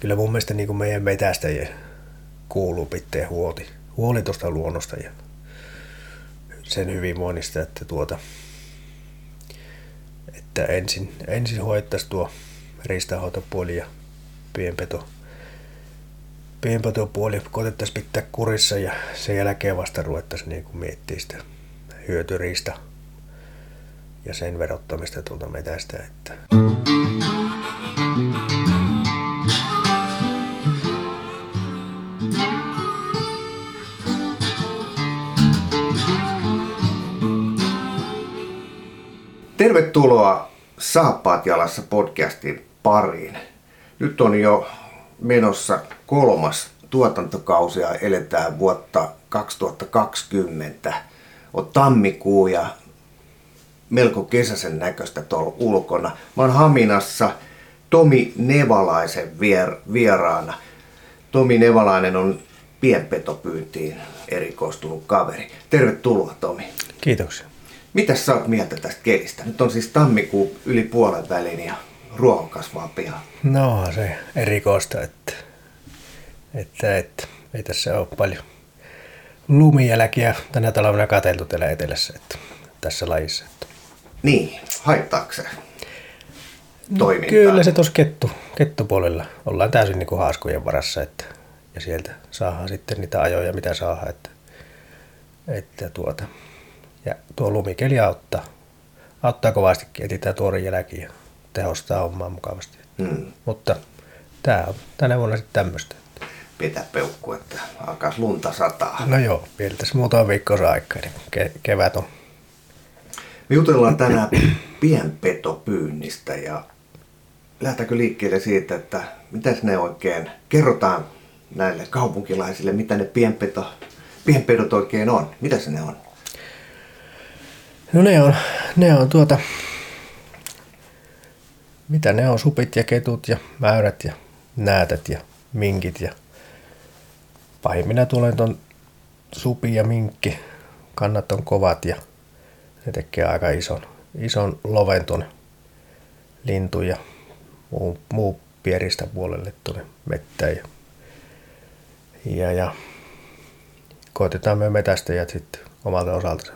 Kyllä mun mielestä niin kuin meidän metästäjien kuuluu pitää huoli tuosta luonnosta ja sen hyvinvoinnista, että ensin hoidettaisiin tuo riistanhoitopuoli ja pienpetopuoli koetettaisiin pitää kurissa ja sen jälkeen vasta ruvettaisiin niin kuin miettimään sitä hyötyriista ja sen verottamista tuolta metästä. Että. Tervetuloa Saappaat jalassa -podcastin pariin. Nyt on jo menossa 3. tuotantokausi ja eletään vuotta 2020. On tammikuu ja melko kesäisen näköistä tuolla ulkona. Mä oon Haminassa Tomi Nevalaisen vieraana. Tomi Nevalainen on pienpetopyyntiin erikoistunut kaveri. Tervetuloa, Tomi. Kiitoksia. Mitäs sä oot mieltä tästä kelistä? Nyt on siis tammikuu yli puolen välin ja ruoho kasvaa pian. No se erikoista, että ei tässä ole paljon lumijälkiä tänä talvena katseltu täällä etelässä, että tässä lajissa. Että. Niin, haittaako se toimintaa? Kyllä se tuossa kettupuolella. Ollaan täysin niin kuin haaskujen varassa, että, ja sieltä saadaan sitten niitä ajoja, mitä saadaan. Ja tuo lumikeli auttaa kovastikin, etsitään tuorin jälkiä ja tehostaa hommaa mukavasti. Mutta tää on tänä vuonna sitten tämmöistä. Pitää peukku, että alkaa lunta sataa. No joo, vielä tässä muutama viikkoa aikaa, niin kevät on. Me jutellaan tänään pienpetopyynnistä ja lähdetäänkö liikkeelle siitä, että mitäs ne oikein kerrotaan näille kaupunkilaisille, mitä ne pienpedot oikein on, mitä se ne on? No ne on mitä ne on, supit ja ketut ja mäyrät ja näätät ja minkit ja pahimmina tulee ton supi ja minkki, kannat on kovat ja ne tekee aika ison loven tuonne lintu ja muu pieristä puolelle tuonne mettään ja koitetaan me metästäjät sitten omalta osalta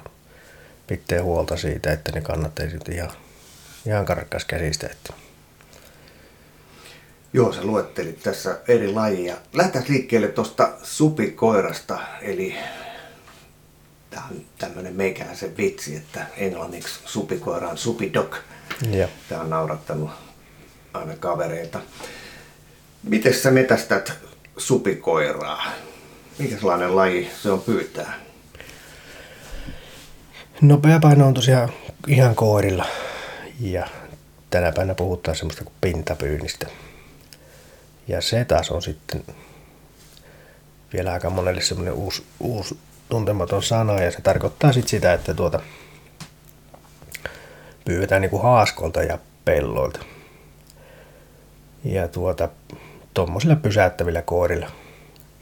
pitää huolta siitä, että ne kannat ei sitten ihan karkkaisi käsistä. Että. Joo, sä luettelit tässä eri lajia. Lähdetään liikkeelle tuosta supikoirasta, eli tämä on tämmöinen meikäläisen vitsi, että englanniksi supikoira on supidog. Ja. Tämä on naurattanut aina kavereita. Miten sä metästät supikoiraa? Minkälainen laji se on pyytää? No pääpaino on tosiaan ihan koirilla ja tänä päivänä puhutaan semmoista kuin pintapyynnistä. Ja se taas on sitten vielä aika monelle semmoinen uusi tuntematon sana ja se tarkoittaa sitten sitä, että pyydetään niinku haaskolta ja pelloilta. Ja tommosilla pysäyttävillä koirilla.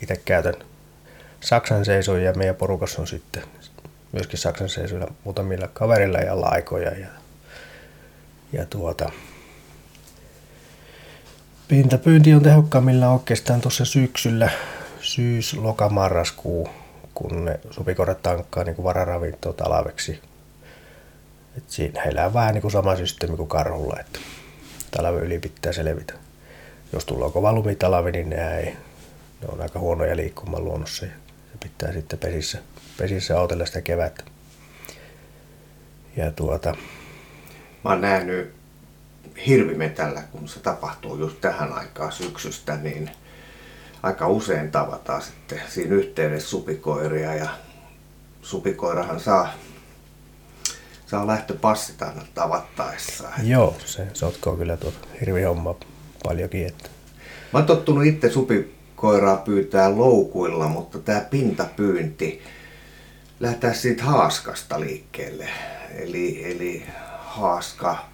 Itse käytän Saksan seisoja ja meidän porukassa on sitten myöskin Saksan seisoja muutamilla kaverilla ja laikoja ja pintapyynti on tehokkaimmilla oikeastaan tuossa syksyllä syys-lokamarraskuu, kun ne supikoirat tankkaa niin kuin vararavintoa talveksi. Et siinä heillä on vähän niin kuin sama systeemi kuin karhulla, että talven yli pitää selvitä. Jos tulee kova lumitalvi, niin ne on aika huonoja liikkumaan luonnossa ja se pitää sitten pesissä autella sitä kevättä. Mä oon nähnyt hirvimetällä, kun se tapahtuu just tähän aikaan syksystä, niin aika usein tavataan sitten siinä yhteydessä supikoiria ja supikoirahan saa lähtöpassit aina tavattaessa. Joo, se sotkoo kyllä hirvihomma paljonkin. Että. Mä oon tottunut itse supikoiraa pyytää loukuilla, mutta tää pintapyynti, lähdetään siitä haaskasta liikkeelle, eli haaska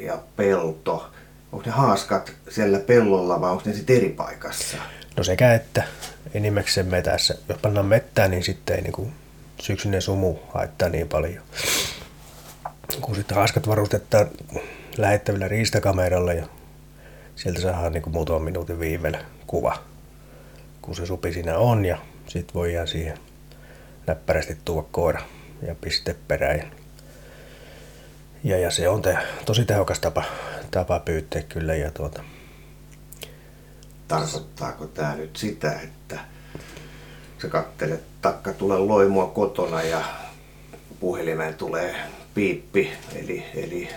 ja pelto. Onko ne haaskat siellä pellolla vai onko ne sitten eri paikassa? No sekä että enimmäkseen metässä. Jos pannaan mettään, niin sitten ei niin syksyinen sumu haittaa niin paljon. Kun sitten haaskat varustetaan lähettävillä riistakameralla ja sieltä saadaan niin kuin muutaman minuutin viiveellä kuva, kun se supi siinä on, ja sitten voidaan siihen näppärästi tuoda koira ja piste perään. Ja se on tosi tehokas tapa pyytää kyllä. Ja Tarsottaako tää nyt sitä, että sä kattelet, takka tulee loimua kotona ja puhelimeen tulee piippi, eli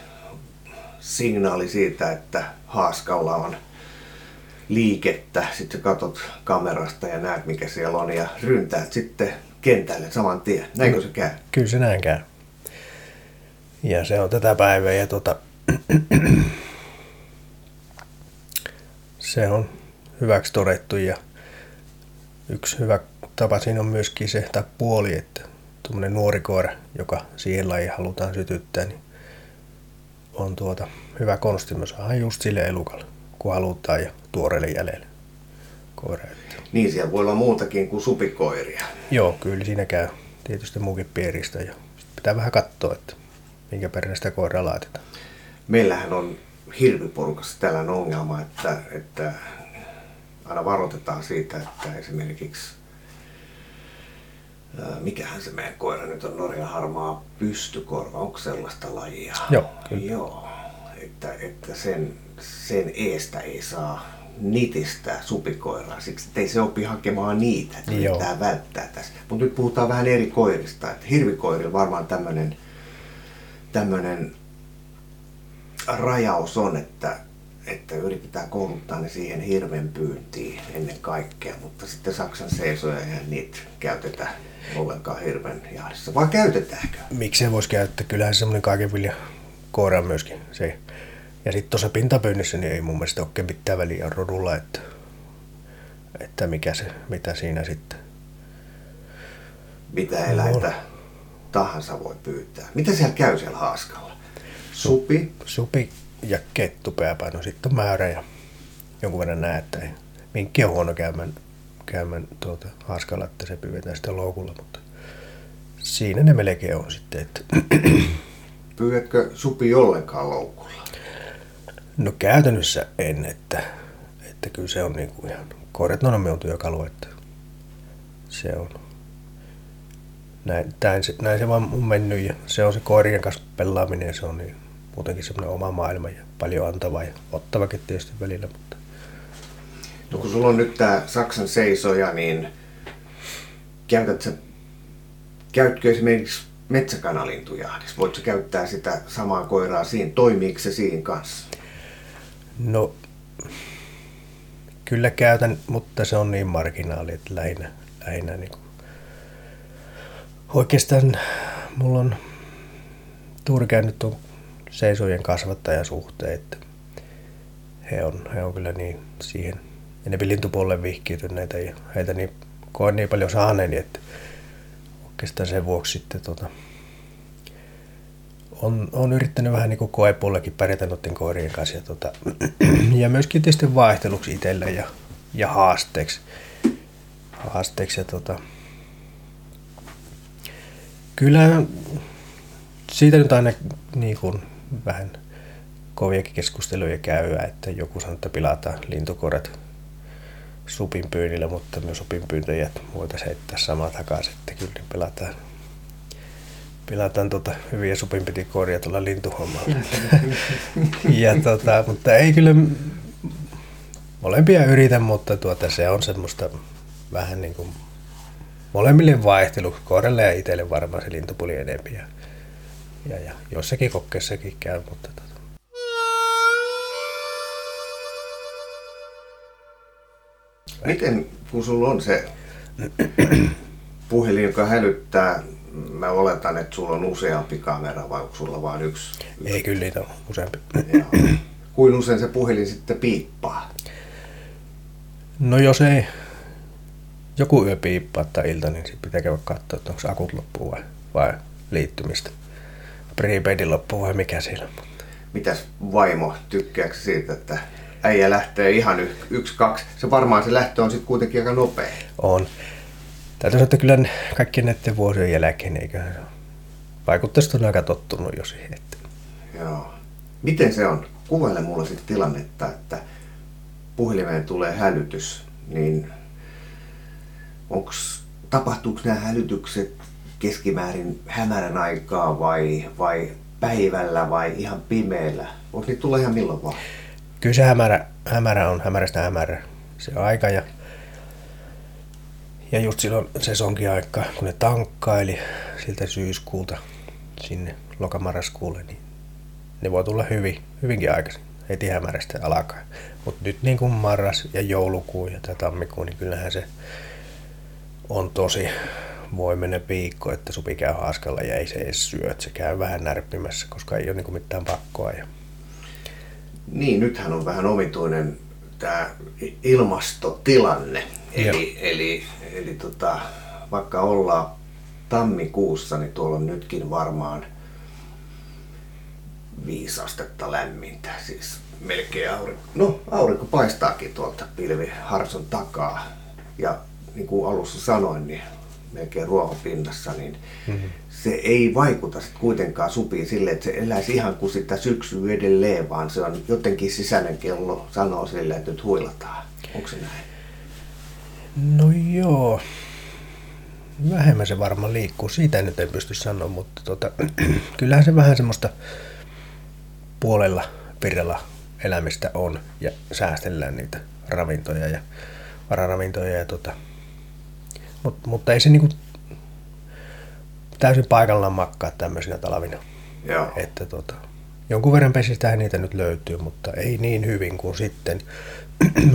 signaali siitä, että haaskalla on liikettä. Sitten sä katot kamerasta ja näet mikä siellä on ja ryntäät sitten kentälle saman tien. Näinkö se käy? Kyllä se näin käy. Ja se on tätä päivää ja se on hyväksi todettu ja yksi hyvä tapa siinä on myöskin se tai puoli, että tuommoinen nuori koira, joka siihen lajiin halutaan sytyttää, niin on hyvä konsti myös ihan just sille elukalle, kun halutaan ja tuoreelle jäljelle koira. Niin siellä voi olla muutakin kuin supikoiria. Joo, kyllä siinä käy tietysti muukin pieristä ja pitää vähän katsoa, että minkä perään sitä koiraa laitetaan. Meillähän on hirviporukassa tällainen ongelma, että aina varoitetaan siitä, että esimerkiksi mikähän se meidän koira nyt on, norjaharmaa pystykoira, onko sellaista lajia? Joo, kyllä. Joo, että sen eestä ei saa nitistä supikoiraa, siksi ettei se opi hakemaan niitä, että pitää välttää tässä. Mutta nyt puhutaan vähän eri koirista, että hirvikoirilla varmaan tämmöinen rajaus on, että yritetään kouluttaa ne siihen hirven pyyntiin ennen kaikkea, mutta sitten Saksan seisoja ja niitä käytetään ollenkaan hirven jahdissa. Vaan käytetäänkö? Miksi se voisi käyttää? Kyllähän se semmoinen kaiken viljan koira myöskin. Se. Ja sitten tuossa pintapyynnissä niin ei mun mielestä oikein mitään väliä rodulla, että mitä siinä sitten. Mitä eläintä tahansa voi pyytää. Mitä siellä käy siellä haaskalla? Supi ja kettu pääpaino. Sitten on määrä ja jonkun verran näyttää. Minkki on huono käymään haaskalla, että se pyydetään sitten loukulla, mutta siinä ne melkein on sitten. Että pyydätkö supi ollenkaan loukulla? No käytännössä en, että kyllä se on niin kuin ihan koirat työkalu, että se on. Näin se vaan on mennyt ja se on se koirien kanssa pelaaminen, se on niin muutenkin semmoinen oma maailma ja paljon antava ja ottavakin tietysti välillä. Mutta no kun sulla on nyt tää Saksan seisoja, niin käytkö esimerkiksi metsäkanalintujahdissa? Voitko käyttää sitä samaa koiraa siinä? Toimiiko se siinä kanssa? No kyllä käytän, mutta se on niin marginaali, että lähinnä niin kuin oikeastaan mulla on tuuri käynyt tuon seisojen kasvattajan suhteen, että he on kyllä niin siihen enemmän lintupuolelle vihkiytyneitä ja heitä niin, koen niin paljon saaneeni, että oikeastaan sen vuoksi sitten on yrittänyt vähän niin kuin koepuolellakin pärjätä noiden koirien kanssa ja myöskin tietysti vaihteluksi itselle ja haasteeksi ja kyllä siitä nyt aina niin kuin vähän koviakin keskusteluja käydä, että joku sanoo, että pilataan lintukoirat supin pyynnillä, mutta myös supinpyyntäjät voitaisiin heittää samaa takaisin, että kyllä pelataan hyviä supinpitikoiria tuolla lintuhommalla. Ja mutta ei kyllä molempia yritä, mutta se on semmoista vähän niin kuin molemmille vaihtelu, koiralle ja itselle varmaan se lintupuli enemmän ja jossakin kokeessakin käy, mutta Miten, kun sulla on se puhelin, joka hälyttää, mä oletan, että sulla on useampi kamera vai onko sulla vaan yksi? Ei, kyllä niitä on useampi. Kuinka usein se puhelin sitten piippaa? No jos ei joku yö piippaa tai ilta, niin sitten pitää käydä katsoa, että onko se akut loppu vai liittymistä. Prepaidin loppu vai mikä siellä. Mitäs vaimo, tykkääkö siitä, että äijä lähtee ihan 1-2? Se varmaan se lähtö on sitten kuitenkin aika nopea. On. Täytyy sanoa, että kyllä kaikkien näiden vuosien jälkeen eiköhän se vaikuttaisi, että on aika tottunut jo siihen. Joo. Miten se on? Kuvaile mulle sitten tilannetta, että puhelimeen tulee hälytys, niin tapahtuuko nämä hälytykset keskimäärin hämärän aikaa vai päivällä vai ihan pimeällä? Voiko niitä tulla ihan milloin vaan? Kyllä se hämärä on, hämärästä hämärä se aika ja just silloin sesonkin aika, kun ne tankkaili siltä syyskuulta sinne lokamarraskuulle, niin ne voi tulla hyvinkin aikaisin, heti hämärästä alkaa. Mutta nyt niin kuin marras ja joulukuu ja tammikuu, niin kyllähän se on tosi voiminen piikko, että supi käy haaskalla ja ei se edes syö, että se käy vähän närppimässä, koska ei ole niin mitään pakkoa. Niin, nythän on vähän omituinen tämä ilmastotilanne, eli vaikka ollaan tammikuussa, niin tuolla on nytkin varmaan 5 astetta lämmintä, siis melkein aurinko. No, aurinko paistaakin tuolta pilviharson takaa ja niin kuin alussa sanoin, niin melkein ruohopinnassa, niin se ei vaikuta kuitenkaan supiin silleen, että se eläisi ihan kuin sitä syksyä edelleen, vaan se on jotenkin sisäinen kello sanoo silleen, että nyt huilataan. Onko se näin? No joo. Vähemmän se varmaan liikkuu. Siitä nyt en pysty sanoa, mutta kyllähän se vähän semmoista puolella virralla elämistä on ja säästellään niitä ravintoja ja vararavintoja ja mutta ei se niinku täysin paikallaan makkaa tämmöisenä talvina. Joo. Että jonkun verran pesistään niitä nyt löytyy, mutta ei niin hyvin kuin sitten,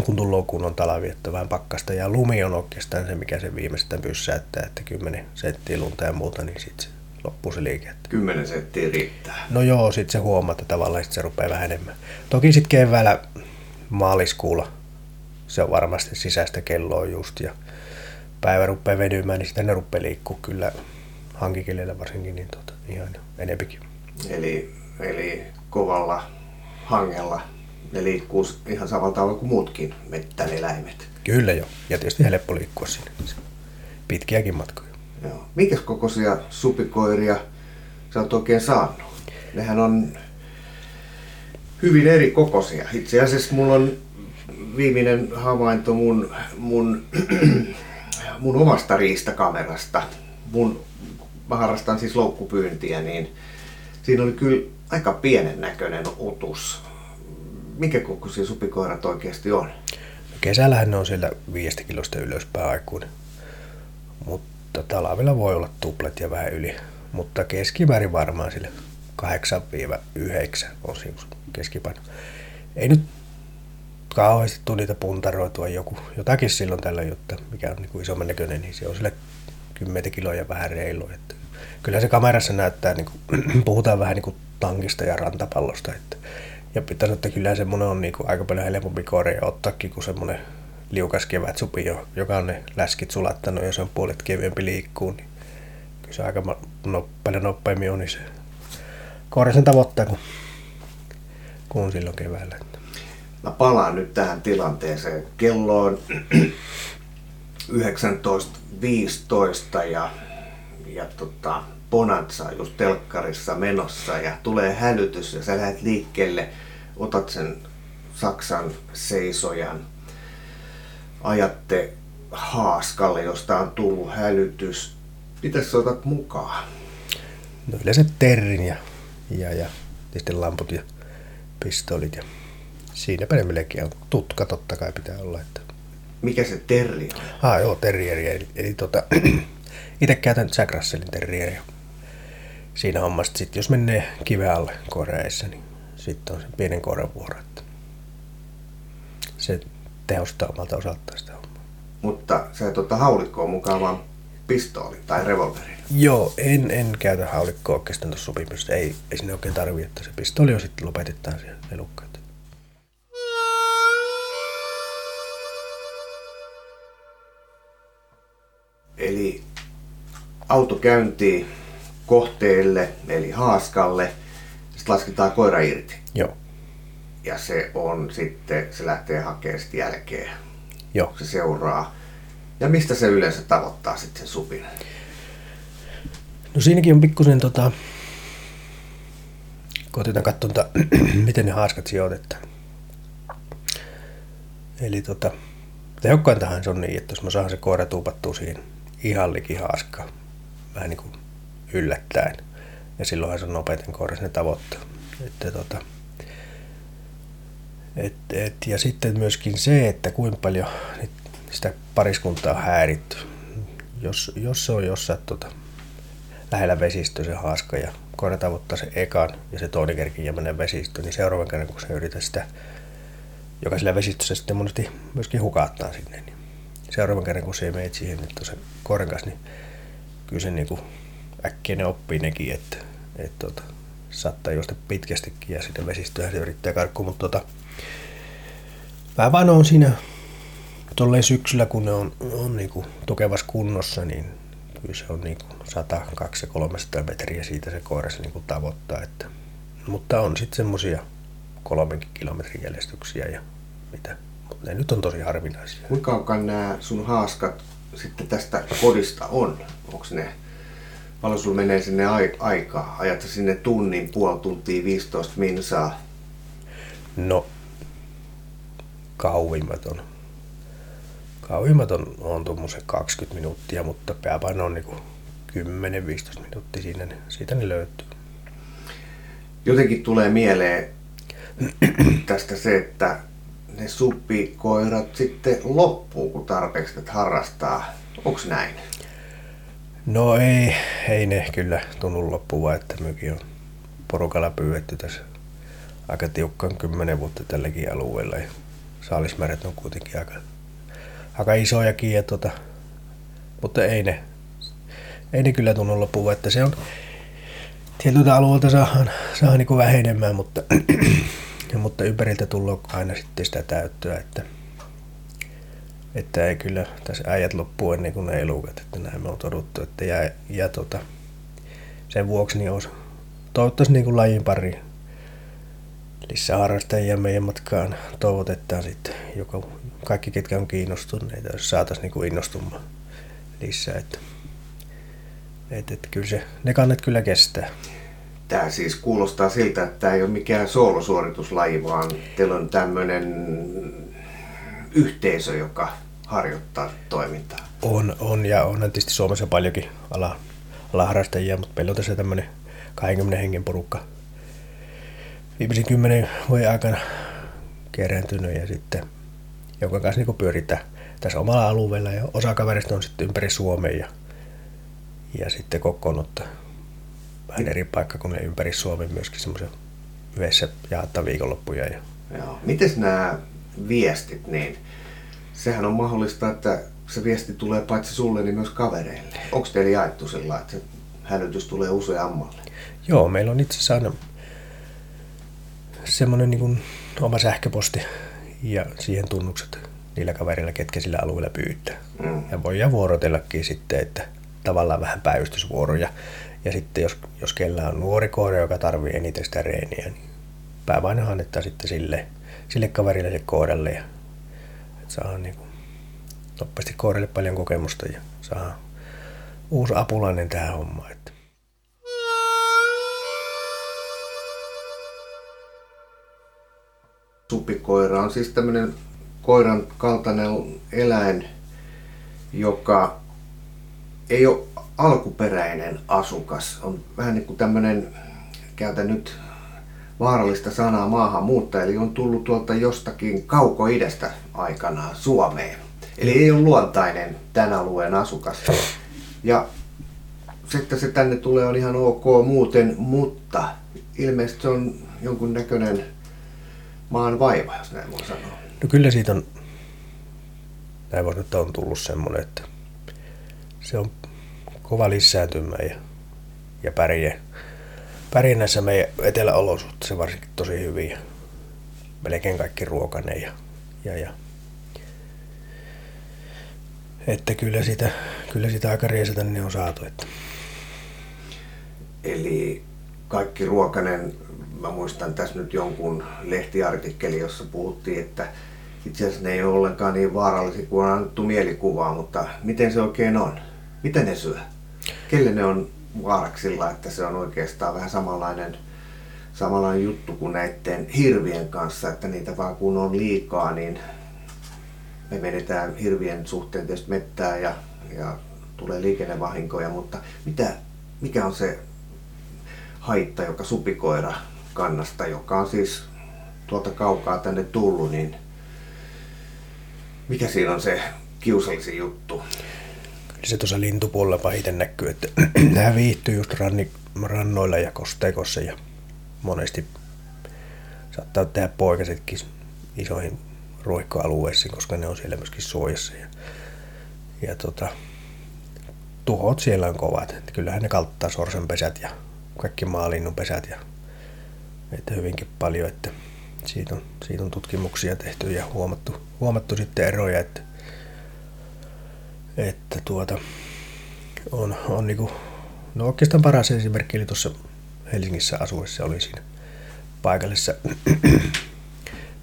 kun tullaan kun on talvi, että vähän pakkasta ja lumi on oikeastaan se, mikä se viimeistään pyssäyttää, että 10 senttiä lunta ja muuta, niin sitten se loppuu se liike. 10 senttiä riittää. No joo, sitten se huomaa, että tavallaan sit se rupeaa vähän enemmän. Toki sitten keväällä maaliskuulla se on varmasti sisäistä kelloa just ja päivä rupeaa venymään, niin sitten ne rupeaa liikkuu kyllä hankikielellä varsinkin niin ihan enempikin. Eli kovalla hangella ne liikkuu ihan samalla tavalla kuin muutkin mettän eläimet. Kyllä joo, ja tietysti helppo liikkua sinne. Pitkiäkin matkoja. Joo. Minkäs kokoisia supikoiria sä oot oikein saanut? Nehän on hyvin eri kokoisia. Itse asiassa mulla on viimeinen havainto mun omasta riistakamerasta. Mä harrastan siis loukkupyyntiä, niin siinä oli kyllä aika pienen näköinen otus. Minkä kokoisia supikoirat oikeasti on? Kesällähän ne on siellä 5 kilosta ylöspäin aikuinen, mutta talvella voi olla tuplet ja vähän yli. Mutta keskimäärin varmaan sillä 8-9 on keskipaino. Ei nyt kauheasti tule niitä puntaroitua jotakin silloin tällöin, jotta mikä on niin kuin isomman näköinen, niin se on sillä 10 kiloa vähän reilu. Että kyllä se kamerassa näyttää, niin kuin, puhutaan vähän niin kuin tankista ja rantapallosta. Että, ja pitää sanoa, että kyllä semmoinen on niin kuin aika paljon helpompi koiria ottaakin kuin semmoinen liukas kevätsupi, joka on ne läskit sulattanut ja se on puolet kevyempi liikkuu. Niin kyllä se aika paljon nopeammin on, niin se koira sen tavoittaa kuin silloin keväällä. Mä palaan nyt tähän tilanteeseen. Kello on 19.15 ja Bonanza on just telkkarissa menossa ja tulee hälytys ja sä lähdet liikkeelle, otat sen Saksan seisojan, ajatte haaskalle, josta on tullut hälytys. Mitäs sä otat mukaan? No yleensä terrin ja sitten lamput ja pistoolit ja siinäpä ne melkein on. Tutka totta kai pitää olla. Että... Mikä se terri on? Terrieri. Eli itse käytän Sägrasselin terrieriä. Siinä hommasta sitten, jos menee kiven alle koreissa, niin sitten on se pienen koiran vuoro. Se tehostaa omalta osaltaan sitä hommaa. Mutta sä et ota haulikkoon mukaan vaan pistoolin tai revolverin? Joo, en käytä haulikkoa oikeastaan tuossa sopimisessa. Ei sinne oikein tarvitse, että se pistooli on sitten lopetetaan siellä elukkaan. Eli auto käyntiin kohteelle, eli haaskalle, sitten lasketaan koira irti. Joo. Ja se on sitten, se lähtee hakemaan sitten jälkeen. Joo. Se seuraa. Ja mistä se yleensä tavoittaa sitten sen supin? No siinäkin on pikkusen koitetaan katsoa, miten ne haaskat sijoitetaan. Eli tehokkaintahan se on niin, että jos mä saan se koira tuupattua siihen ihan likihaaskaan, vähän niin kuin yllättäen, ja silloinhan se on nopeiten koira sinne tavoittaa. Ja sitten myöskin se, että kuinka paljon sitä pariskuntaa on häiritty. Jos se on jossain lähellä vesistöä se haaska ja koira tavoittaa sen ekan ja se toinen kerkin ja menee vesistöön, niin seuraavan kerran kun se yritetään sitä, joka sillä vesistössä sitten monesti myöskin hukaattaa sinne, niin seuraavan kerran kun se menet siihen nyt se koiran kanssa, niin kyllä se niinku äkkiä ne oppii nekin, että saattaa juosta pitkästikin ja sitten vesistöhän se yrittää karkkuun, mutta mä vaan on siinä tolleen syksyllä, kun ne on niinku tukevassa kunnossa, niin kyllä se on niinku 100-200-300 metriä siitä se koira se niinku tavoittaa. Mutta on sitten semmosia 3 kilometrin jäljestyksiä ja mitä. Mutta ne nyt on tosi harvinaisia. Kuinka kauan nämä sun haaskat sitten tästä kodista on? Onks ne, paljon sulla menee sinne aikaa? Ajatko sinne tunnin, puoli tuntia, 15 minsaa? No, kauimmat on tuommoisen 20 minuuttia, mutta pääpaino on niinku 10-15 minuuttia siinä, siitä ne löytyy. Jotenkin tulee mieleen tästä se, että ne supikoirat sitten loppuu, kun tarpeeksi tätä harrastaa. Onko näin? No ei ne kyllä tunnu loppua, että mekin on porukalla pyydetty tässä aika tiukkaan 10 vuotta tälläkin alueella. Ja saalismäärät on kuitenkin aika isojakin, ja mutta ei ne kyllä tunnu loppua, että se on tietyltä alueelta saa niin kuin vähenemään, mutta ympäriltä tulee aina sitten sitä täyttöä, että ei kyllä tässä äijät loppu ennen kuin ne elukat, että näin me on toduttu, että sen vuoksi niin olisi toivottavasti niin kuin lajin pari lisää harrastajia meidän matkaan toivotetaan sitten, kaikki ketkä on kiinnostuneita, jos saataisiin niin kuin innostumaan lisää, että kyllä se, ne kannat kyllä kestää. Tämä siis kuulostaa siltä, että tämä ei ole mikään soolosuorituslaji, vaan teillä on tämmöinen yhteisö, joka harjoittaa toimintaa. On ja on tietysti Suomessa paljonkin alaharrastajia, mutta meillä on tässä tämmöinen 20 hengen porukka viimeisen 10 vuoden aikana kerääntynyt ja sitten jonka kanssa niin pyöritään tässä omalla alueella ja osa kaverista on sitten ympäri Suomea ja sitten kokoonnuttaa vähän eri paikkakunnille ympäri Suomea myöskin semmoisia yhdessä jaattaa viikonloppuja. Joo. Mites nämä viestit, niin sehän on mahdollista, että se viesti tulee paitsi sulle, niin myös kavereille. Onko teillä jaettu sellainen, että hälytys tulee useammalle? Joo, meillä on itse asiassa aina semmoinen niin kuin oma sähköposti ja siihen tunnukset niillä kaverilla, ketkä sillä alueella pyytää. Ja voidaan vuorotellakin sitten, että tavallaan vähän päivystysvuoroja. Ja sitten jos kellään on nuori koira, joka tarvitsee eniten sitä reeniä, niin pääpaino annetaan sitten sille kaverille se koiralle. Ja saadaan niin nopeasti koiralle paljon kokemusta ja saadaan uusi apulainen tähän hommaan. Supikoira on siis tämmöinen koiran kaltainen eläin, joka ei ole alkuperäinen asukas. On vähän niin kuin tämmöinen, käytän nyt vaarallista sanaa, maahanmuuttaja, eli on tullut tuolta jostakin kauko-idästä aikanaan Suomeen. Eli ei ole luontainen tämän alueen asukas. Ja se, että se tänne tulee, on ihan ok muuten, mutta ilmeisesti se on jonkun näköinen maan vaiva, jos näin voi sanoa. No kyllä siitä on, näin voi sanoa, että on tullut semmoinen, että se on kova lisääntymään ja pärjää näissä meidän eteläolosuhteissa varsinkin tosi hyvin. Melkein kaikki ruokainen ja. Että kyllä sitä aika riesata ne on saatu. Että. Eli kaikki ruokainen, mä muistan tässä nyt jonkun lehtiartikkeli, jossa puhuttiin, että itse asiassa ne ei ole ollenkaan niin vaarallisia kuin on annettu mielikuvaa, mutta miten se oikein on? Mitä ne syö? Kelle ne on vaaraksilla, että se on oikeastaan vähän samanlainen juttu kuin näiden hirvien kanssa, että niitä vaan kun on liikaa, niin me vedetään hirvien suhteen tietysti mettää ja tulee liikennevahinkoja, mutta mikä on se haitta, joka supikoira kannasta, joka on siis tuolta kaukaa tänne tullut, niin mikä siinä on se kiusallisin juttu? Kyllä se tuossa lintupuolella pahiten näkyy, että nämä viihtyy just rannoilla ja kosteikossa ja monesti saattaa tehdä poikasetkin isoihin ruoikkoalueisiin, koska ne on siellä myöskin suojassa ja tuhot siellä on kovat. Että kyllähän ne kalttaa sorsanpesät ja kaikki maalinnunpesät ja että hyvinkin paljon, että siitä on tutkimuksia tehty ja huomattu sitten eroja, että on niinku, no oikeastaan paras esimerkki oli tuossa Helsingissä asuessa, oli siinä paikallisessa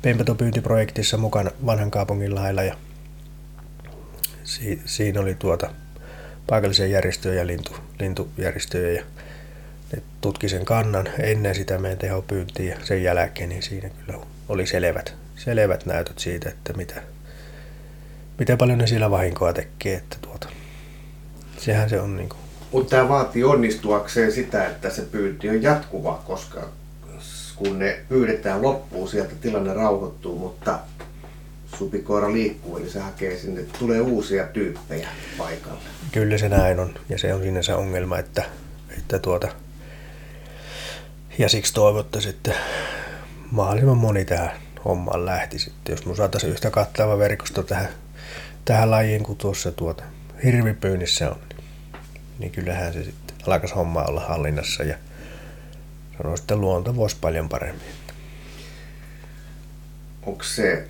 penpetopyyntiprojektissa mukana vanhan kaupungin lailla ja siinä oli paikallisia järjestöjä ja lintujärjestöjä ja ne tutki sen kannan ennen sitä meidän tehopyyntiä ja sen jälkeen, niin siinä kyllä oli selvät näytöt siitä, että mitä paljon ne siellä vahinkoa tekee, että sehän se on niinku. Mutta tämä vaatii onnistuakseen sitä, että se pyynti on jatkuva, koska kun ne pyydetään loppuun, sieltä tilanne rauhoittuu, mutta supikoira liikkuu, eli se hakee sinne, tulee uusia tyyppejä paikalle. Kyllä se näin on, ja se on sinänsä ongelma, että ja siksi toivottaisiin, että mahdollisimman moni tähän hommaan lähti sitten. Jos mun saataisiin yhtä kattava verkosto tähän lajiin kuin tuossa hirvipyynnissä on, niin kyllähän se sitten alkaisi hommaa olla hallinnassa ja sanoisin, että luonto voisi paljon paremmin. Onko se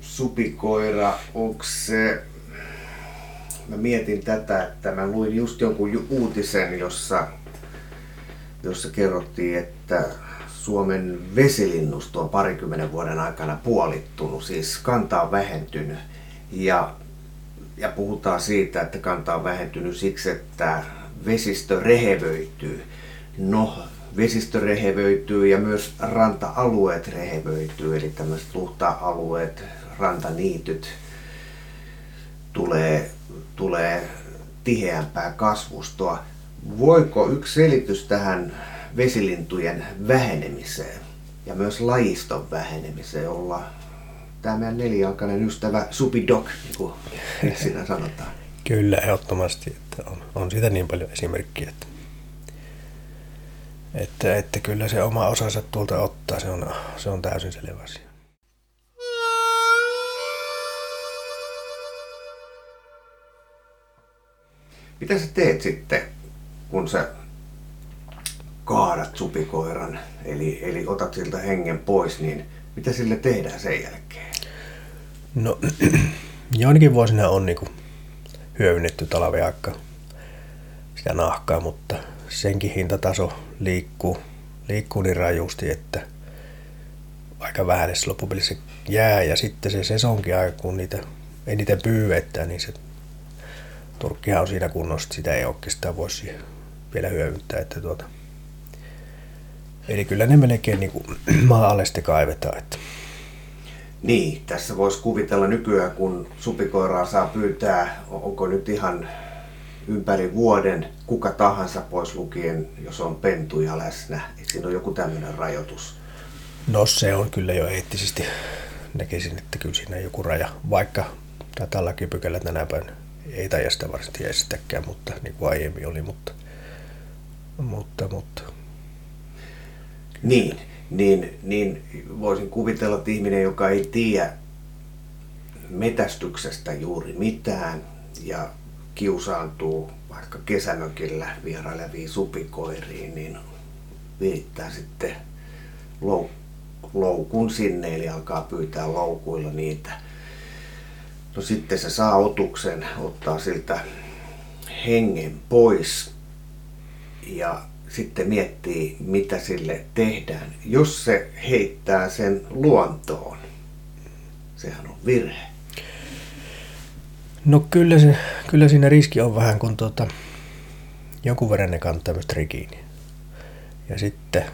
supikoira, onko se... Mä mietin tätä, että mä luin just jonkun uutisen, jossa kerrottiin, että Suomen vesilinnusto on 20 vuoden aikana puolittunut, siis kanta on vähentynyt. Ja puhutaan siitä, että kanta on vähentynyt siksi, että vesistö rehevöityy. No, vesistö rehevöityy ja myös ranta-alueet rehevöityy, eli tämmöiset luhta-alueet, rantaniityt tulee tiheämpää kasvustoa. Voiko yksi selitys tähän vesilintujen vähenemiseen ja myös lajiston vähenemiseen olla tämä meidän nelijalkainen ystävä supidog, niin kuin sinä sanotaan? Kyllä, ehdottomasti. Että on siitä niin paljon esimerkkiä, että kyllä se oma osansa tuolta ottaa, se on täysin selvä asia. Mitä sä teet sitten, kun sä kaadat supikoiran, eli otat siltä hengen pois, niin mitä sille tehdään sen jälkeen? No, joinakin vuosina on niinku hyödynnetty talven aikaa sitä nahkaa, mutta senkin hintataso liikkuu niin rajusti, että aika vähän se loppupelissä jää. Ja sitten se sesonkin aika, kun niitä eniten pyydetään, niin se turkkihan on siinä kunnossa, että sitä ei oikeastaan voisi vielä hyödyntää. Eli kyllä ne melkein niin maa-alle sitten kaivetaan. Että. Niin, tässä voisi kuvitella nykyään, kun supikoiraa saa pyytää, onko nyt ihan ympäri vuoden kuka tahansa pois lukien, jos on pentuja läsnä. Että siinä on joku tämmöinen rajoitus. No se on kyllä jo eettisesti. Näkisin, että kyllä siinä joku raja, vaikka tätä lakipykälä tänä päivänä ei taida sitä varsinkin esitäkään, mutta niin kuin aiemmin oli, mutta. Niin, voisin kuvitella, että ihminen, joka ei tiedä metästyksestä juuri mitään ja kiusaantuu vaikka kesämökillä vieraileviin supikoiriin, niin viittää sitten loukun sinne, eli alkaa pyytää loukuilla niitä. No sitten se saa otuksen, ottaa siltä hengen pois ja sitten miettii, mitä sille tehdään. Jos se heittää sen luontoon, sehän on virhe. No kyllä siinä riski on vähän, kun jonkun verran ne kantaa myös trikiin. Ja sitten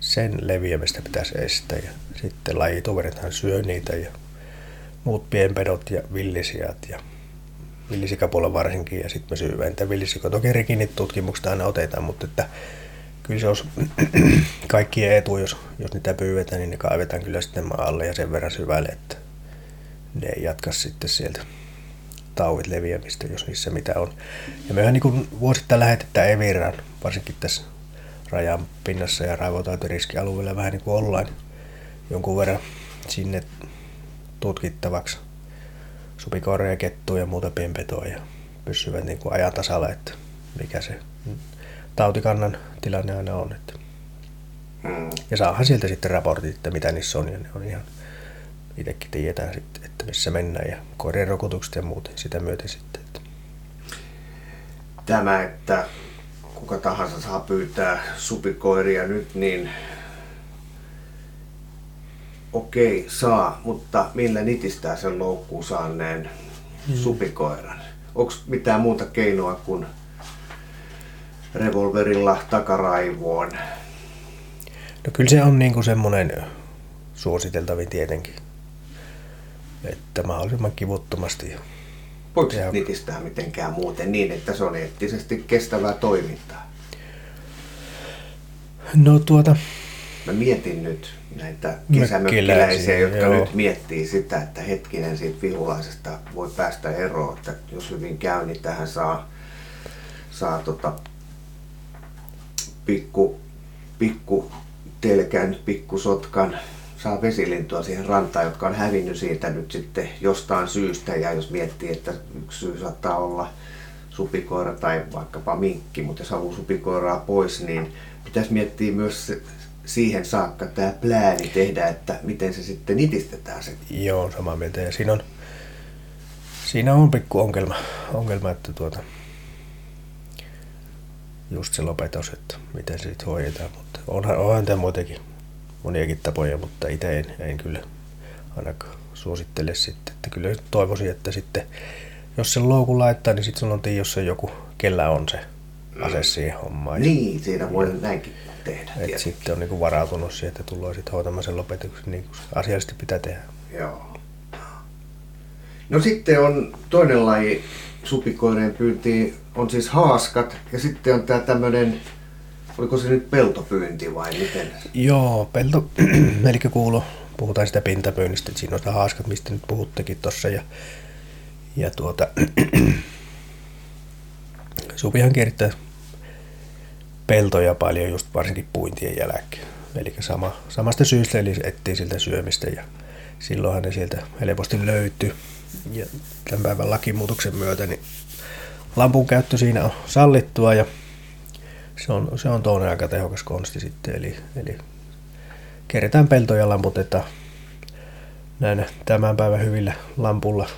sen leviämistä pitäisi estää ja sitten lajitoverithan syö niitä ja muut pienpedot ja villisijat ja villisikapuola varsinkin ja sitten me syyventää villisikot. Toki rikinit tutkimukset aina otetaan, mutta että kyllä se olisi kaikkien etu, jos niitä pyydetään, niin ne kaivetaan kyllä sitten maalle ja sen verran syvälle, että ne ei jatka sitten sieltä tauvit leviämistä, jos niissä mitä on. Ja mehän niin kuin vuosittain lähetetään Evirään, varsinkin tässä rajan pinnassa ja raivotautiriskialueella vähän niin kuin ollaan jonkun verran sinne tutkittavaksi supikoiria, kettua ja muuta pienpetoa ja pysyvät niin kuin ajan tasalla, että mikä se tautikannan tilanne aina on. Että. Ja saahan sieltä sitten raportit, että mitä niissä on ja ne on ihan itsekin tiedetään sitten, että missä mennään ja koirien rokotukset ja muuten sitä myöten sitten. Että. Tämä, että kuka tahansa saa pyytää supikoiria nyt, niin okei, saa, mutta millä nitistää sen loukkuun saaneen supikoiran? Onko mitään muuta keinoa kuin revolverilla takaraivoon? No kyllä se on niinku semmoinen suositeltavin tietenkin, että mahdollisimman kivuttomasti. Voiko se nitistää mitenkään muuten niin, että se on eettisesti kestävää toimintaa? No mä mietin nyt näitä kesämökkiläisiä, jotka nyt miettii sitä, että hetkinen siitä vihulaisesta voi päästä eroon, että jos hyvin käy, niin tähän saa pikku telkän, pikku sotkan, saa vesilintua siihen rantaan, jotka on hävinnyt siitä nyt sitten jostain syystä. Ja jos miettii, että yksi syy saattaa olla supikoira tai vaikkapa minkki, mutta jos haluaa supikoiraa pois, niin pitäisi miettiä myös siihen saakka tämä plääni tehdä, että miten se sitten nitistetään sen. Joo, samaa mieltä. Ja siinä on pikku ongelma että just se lopetus, että miten se sitten hoidetaan. Mutta onhan tämä muutenkin moniakin tapoja, mutta itse en kyllä ainakaan suosittele sitten. Että kyllä toivoisin, että sitten jos sen loukun laittaa, niin sitten sanottiin, jos on joku, kellä on se ase siihen hommaan. Niin, siinä voi näinkin tehdä. Että sitten on niinku varautunut siihen, että tullaan sitten hoitamaan sen lopetuksen, niin kuin asiallisesti pitää tehdä. Joo. No sitten on toinen laji supikoireen pyyntiin, on siis haaskat ja sitten on tämä tämmöinen, oliko se nyt peltopyynti vai miten? Joo, eli puhutaan sitä pintapyynnistä, että siinä on sitä haaskat, mistä nyt puhuttekin tuossa ja supihan kiertää peltoja paljon just varsinkin puintien jälkeen. Eli samasta syystä, eli etsii siltä syömistä ja silloinhan ne sieltä helposti löytyy. Ja tämän päivän lakimuutoksen myötä niin lampun käyttö siinä on sallittua ja se on toinen aika tehokas konsti sitten, eli kerätään peltoja, lamputetaan näin tämän päivän hyvillä lampulla,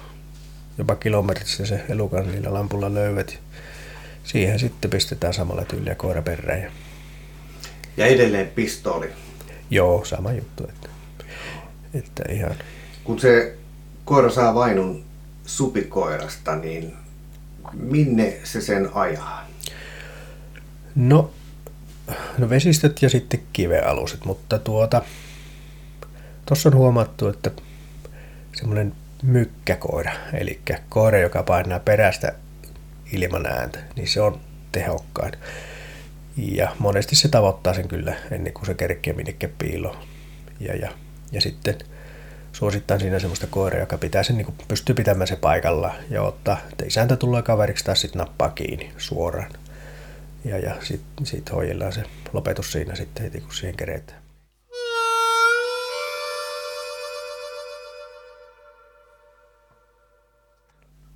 jopa kilometrissä se elukan niillä lampulla löydät. Siihen sitten pistetään samalla tyyliä koira perään. Ja edelleen pistooli. Joo, sama juttu. Että ihan. Kun se koira saa vainun supikoirasta, niin minne se sen ajaa? No vesistöt ja sitten kivealuset, mutta tuossa on huomattu, että semmoinen mykkäkoira, eli koira, joka painaa perästä ilman ääntä, niin se on tehokkain. Ja monesti se tavoittaa sen kyllä ennen kuin se kerkee minnekään piiloon. Ja sitten suosittain siinä semmoista koiraa, joka pitää sen, niin pystyy pitämään se paikallaan ja ottaa, että isäntä tulee kaveriksi tai sitten nappaa kiinni suoraan. Ja sitten sit hoidellaan se lopetus siinä sitten heti, kun siihen keretään.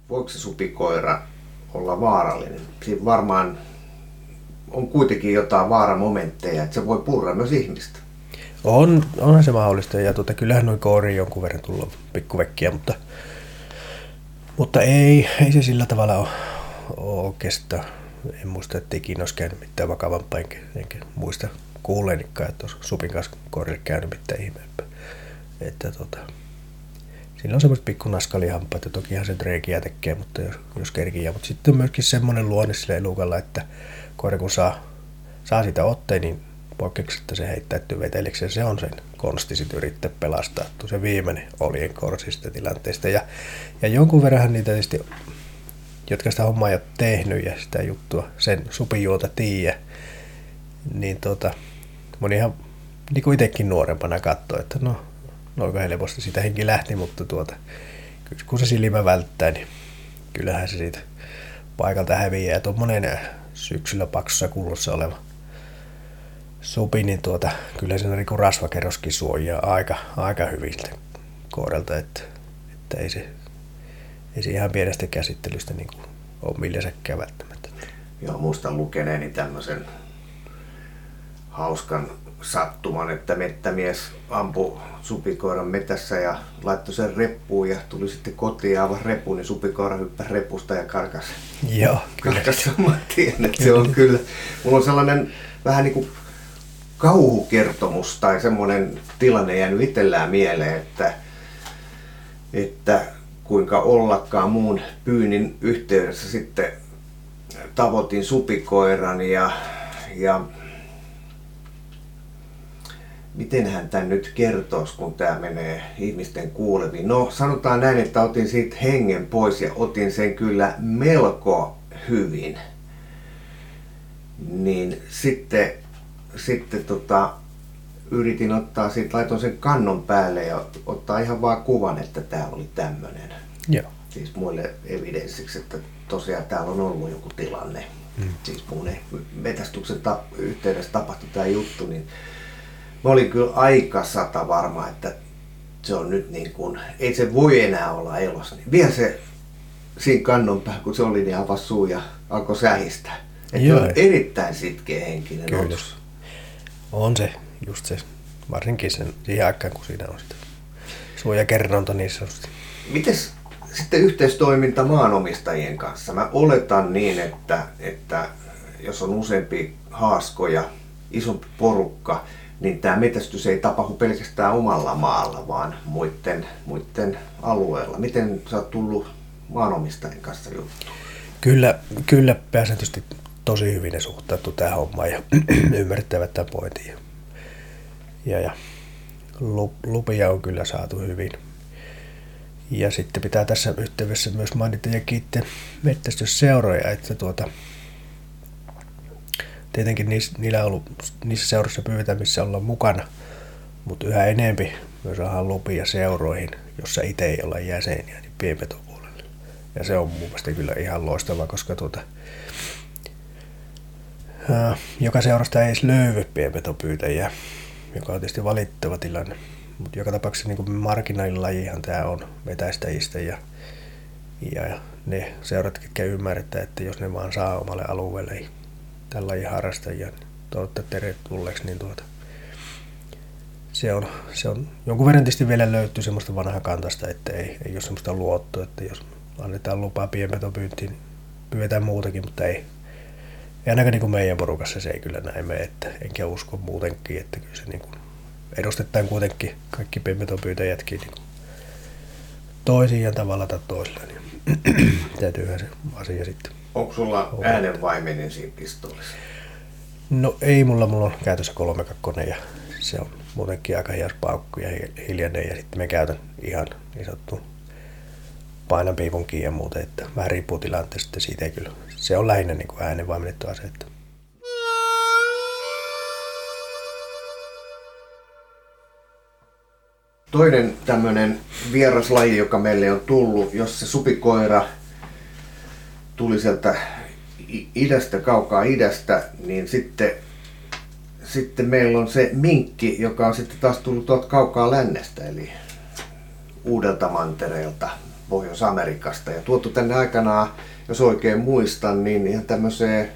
Voiko se supikoira olla vaarallinen? Siinä varmaan on kuitenkin jotain vaaramomentteja, että se voi purra myös ihmistä. Onhan se mahdollista ja kyllähän noin koiriin jonkun verran tullut pikkuvekkiä, mutta ei se sillä tavalla ole oikeastaan. En muista, että ikinä olisi käynyt mitään vakavampaa, enkä muista kuulleenikaan, että olisi supin kanssa koirille käynyt mitään ihmeempää. Että sillä on semmoiset pikku naskalihampaat, ja tokihan se reikiä tekee, mutta jos kerkiää. Mutta sitten on myöskin semmoinen luonne sillä elukalla, että koira kun saa sitä otteen, niin poikkeuksetta se heittäytyy veteleksi, ja se on sen konsti sitten yrittää pelastaa se viimeinen oljen korsista tilanteesta. Ja jonkun verran niitä tietysti, jotka sitä hommaa ei ole tehnyt ja sitä juttua, sen supijuota tiiä, niin monihan niin kuin itsekin nuorempana katsoi, että no aika helposti sitä henki lähti, mutta kun se silmä välttää, niin kyllähän se siitä paikalta häviää. Ja tuommoinen syksyllä paksussa kullossa oleva supi, niin kyllä siinä niin rasvakerroskin suojaa aika hyviltä koiralta, että ei se ihan pienestä käsittelystä niin kuin ole millänsäkään välttämättä. Joo, muistan lukeneeni tämmöisen hauskan sattuman, että mettämies ampui supikoiran metässä ja laittoi sen reppuun ja tuli sitten kotiin ja avasi repun, niin supikoira hyppäsi repusta ja karkasi. Joo, karkasi saman tien, että se on kyllä. Mulla on sellainen vähän niin kuin kauhukertomus tai semmoinen tilanne jäänyt itsellään mieleen, että kuinka ollakaan muun pyynnin yhteydessä sitten tavoitin supikoiran ja mitenhän tämän nyt kertoisi, kun tämä menee ihmisten kuuleviin? No, sanotaan näin, että otin siitä hengen pois ja otin sen kyllä melko hyvin. Niin sitten yritin ottaa siitä, laitoin sen kannon päälle ja ottaa ihan vaan kuvan, että tämä oli tämmöinen. Joo. Siis muille evidenssiksi, että tosiaan täällä on ollut joku tilanne. Mm. Siis mun metästyksen yhteydessä tapahtui tämä juttu, niin mä olin kyllä aika satavarma, että se on nyt niin kuin, ei se voi enää olla elossa. Niin vielä se siinä kannonpää, kun se oli, niin avasi suu ja alkoi sähistää. Että on erittäin sitkeä henkinen otus. On se, just se, varsinkin sen siihen aikaan, kun siinä on sitä suojakerronta niin sanotusti. Mites sitten yhteistoiminta maanomistajien kanssa? Mä oletan niin, että jos on useampi haaskoja, isompi porukka, niin tämä metästys ei tapahdu pelkästään omalla maalla, vaan muiden alueella. Miten sä oot tullut maanomistajien kanssa juttuun? Kyllä pääsääntöisesti tosi hyvin ne suhtautuu tähän hommaan ja ymmärtävät tämän pointin. Ja lupia on kyllä saatu hyvin. Ja sitten pitää tässä yhteydessä myös mainita ja kiittää metsästysseuroja, että tietenkin niissä seuroissa pyydetään, missä ollaan mukana, mutta yhä enempi myös saadaan lupia seuroihin, jossa itse ei olla jäseniä, niin pienpetopuolelle. Ja se on mun mielestä kyllä ihan loistavaa, koska joka seurasta ei edes löydy pienpetopyytäjää, joka on tietysti valittava tilanne. Mutta joka tapauksessa niin marginaalilajihan tämä on vetäistäjistä ja ne seurat, ketkä ymmärtää, että jos ne vaan saa omalle alueelle tämän lajin harrastajia toivottaa tervetulleeksi, niin se on jonkun verran tietysti vielä löytyy semmoista vanhaa kantasta, että ei ole semmoista luottoa, että jos annetaan lupaa pienpetopyyntiin, niin pyydetään muutakin, mutta ei ainakaan niin kuin meidän porukassa se ei kyllä näin mene, että enkä usko muutenkin, että kyllä se niin kuin edustetaan kuitenkin kaikki pienpetopyytäjätkin niin toisiaan tavalla tai toisella, niin täytyyhän se asia sitten. Onko sulla äänenvaiminen siinä pistoolissa? No ei mulla on käytössä 3-2 ja se on muutenkin aika hias paukku ja hiljainen ja sitten me käytän ihan niin sanottu painan piipunkin ja muuten, että vähän riippuu tilanteesta siitä ei kyllä. Se on lähinnä niin kuin äänenvaiminettu ase. Toinen tämmöinen vieraslaji, joka meille on tullut, jos se supikoira tuli sieltä idästä, kaukaa idästä, niin sitten meillä on se minkki, joka on sitten taas tullut tuolta kaukaa lännestä, eli Uudelta mantereelta, Pohjois-Amerikasta. Ja tuotu tänne aikanaan, jos oikein muistan, niin ihan tämmöiseen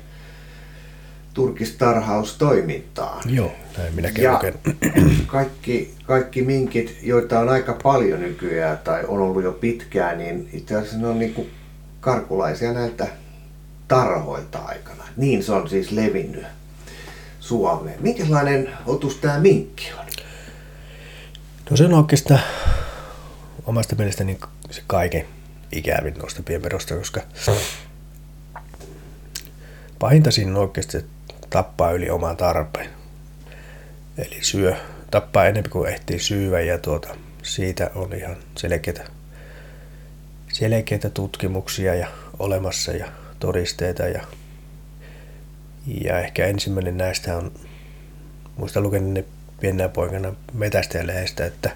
turkistarhaustoimintaan. Joo, näin minäkin luken. Kaikki minkit, joita on aika paljon nykyään tai on ollut jo pitkään, niin itse asiassa ne on niinku karkulaisia näiltä tarhoilta aikana. Niin se on siis levinnyt Suomeen. Minkälainen otus tämä minkki on? No se on oikeastaan omasta mielestäni se kaiken ikävin noista pienpedosta, koska pahinta siinä on oikeasti, että tappaa yli oman tarpeen. Eli syö tappaa enemmän kuin ehtii syyä, ja siitä on ihan selkeitä tutkimuksia ja olemassa ja todisteita. Ja ehkä ensimmäinen näistä on, muistan lukenut pienenä poikana Metästäjälehdestä, että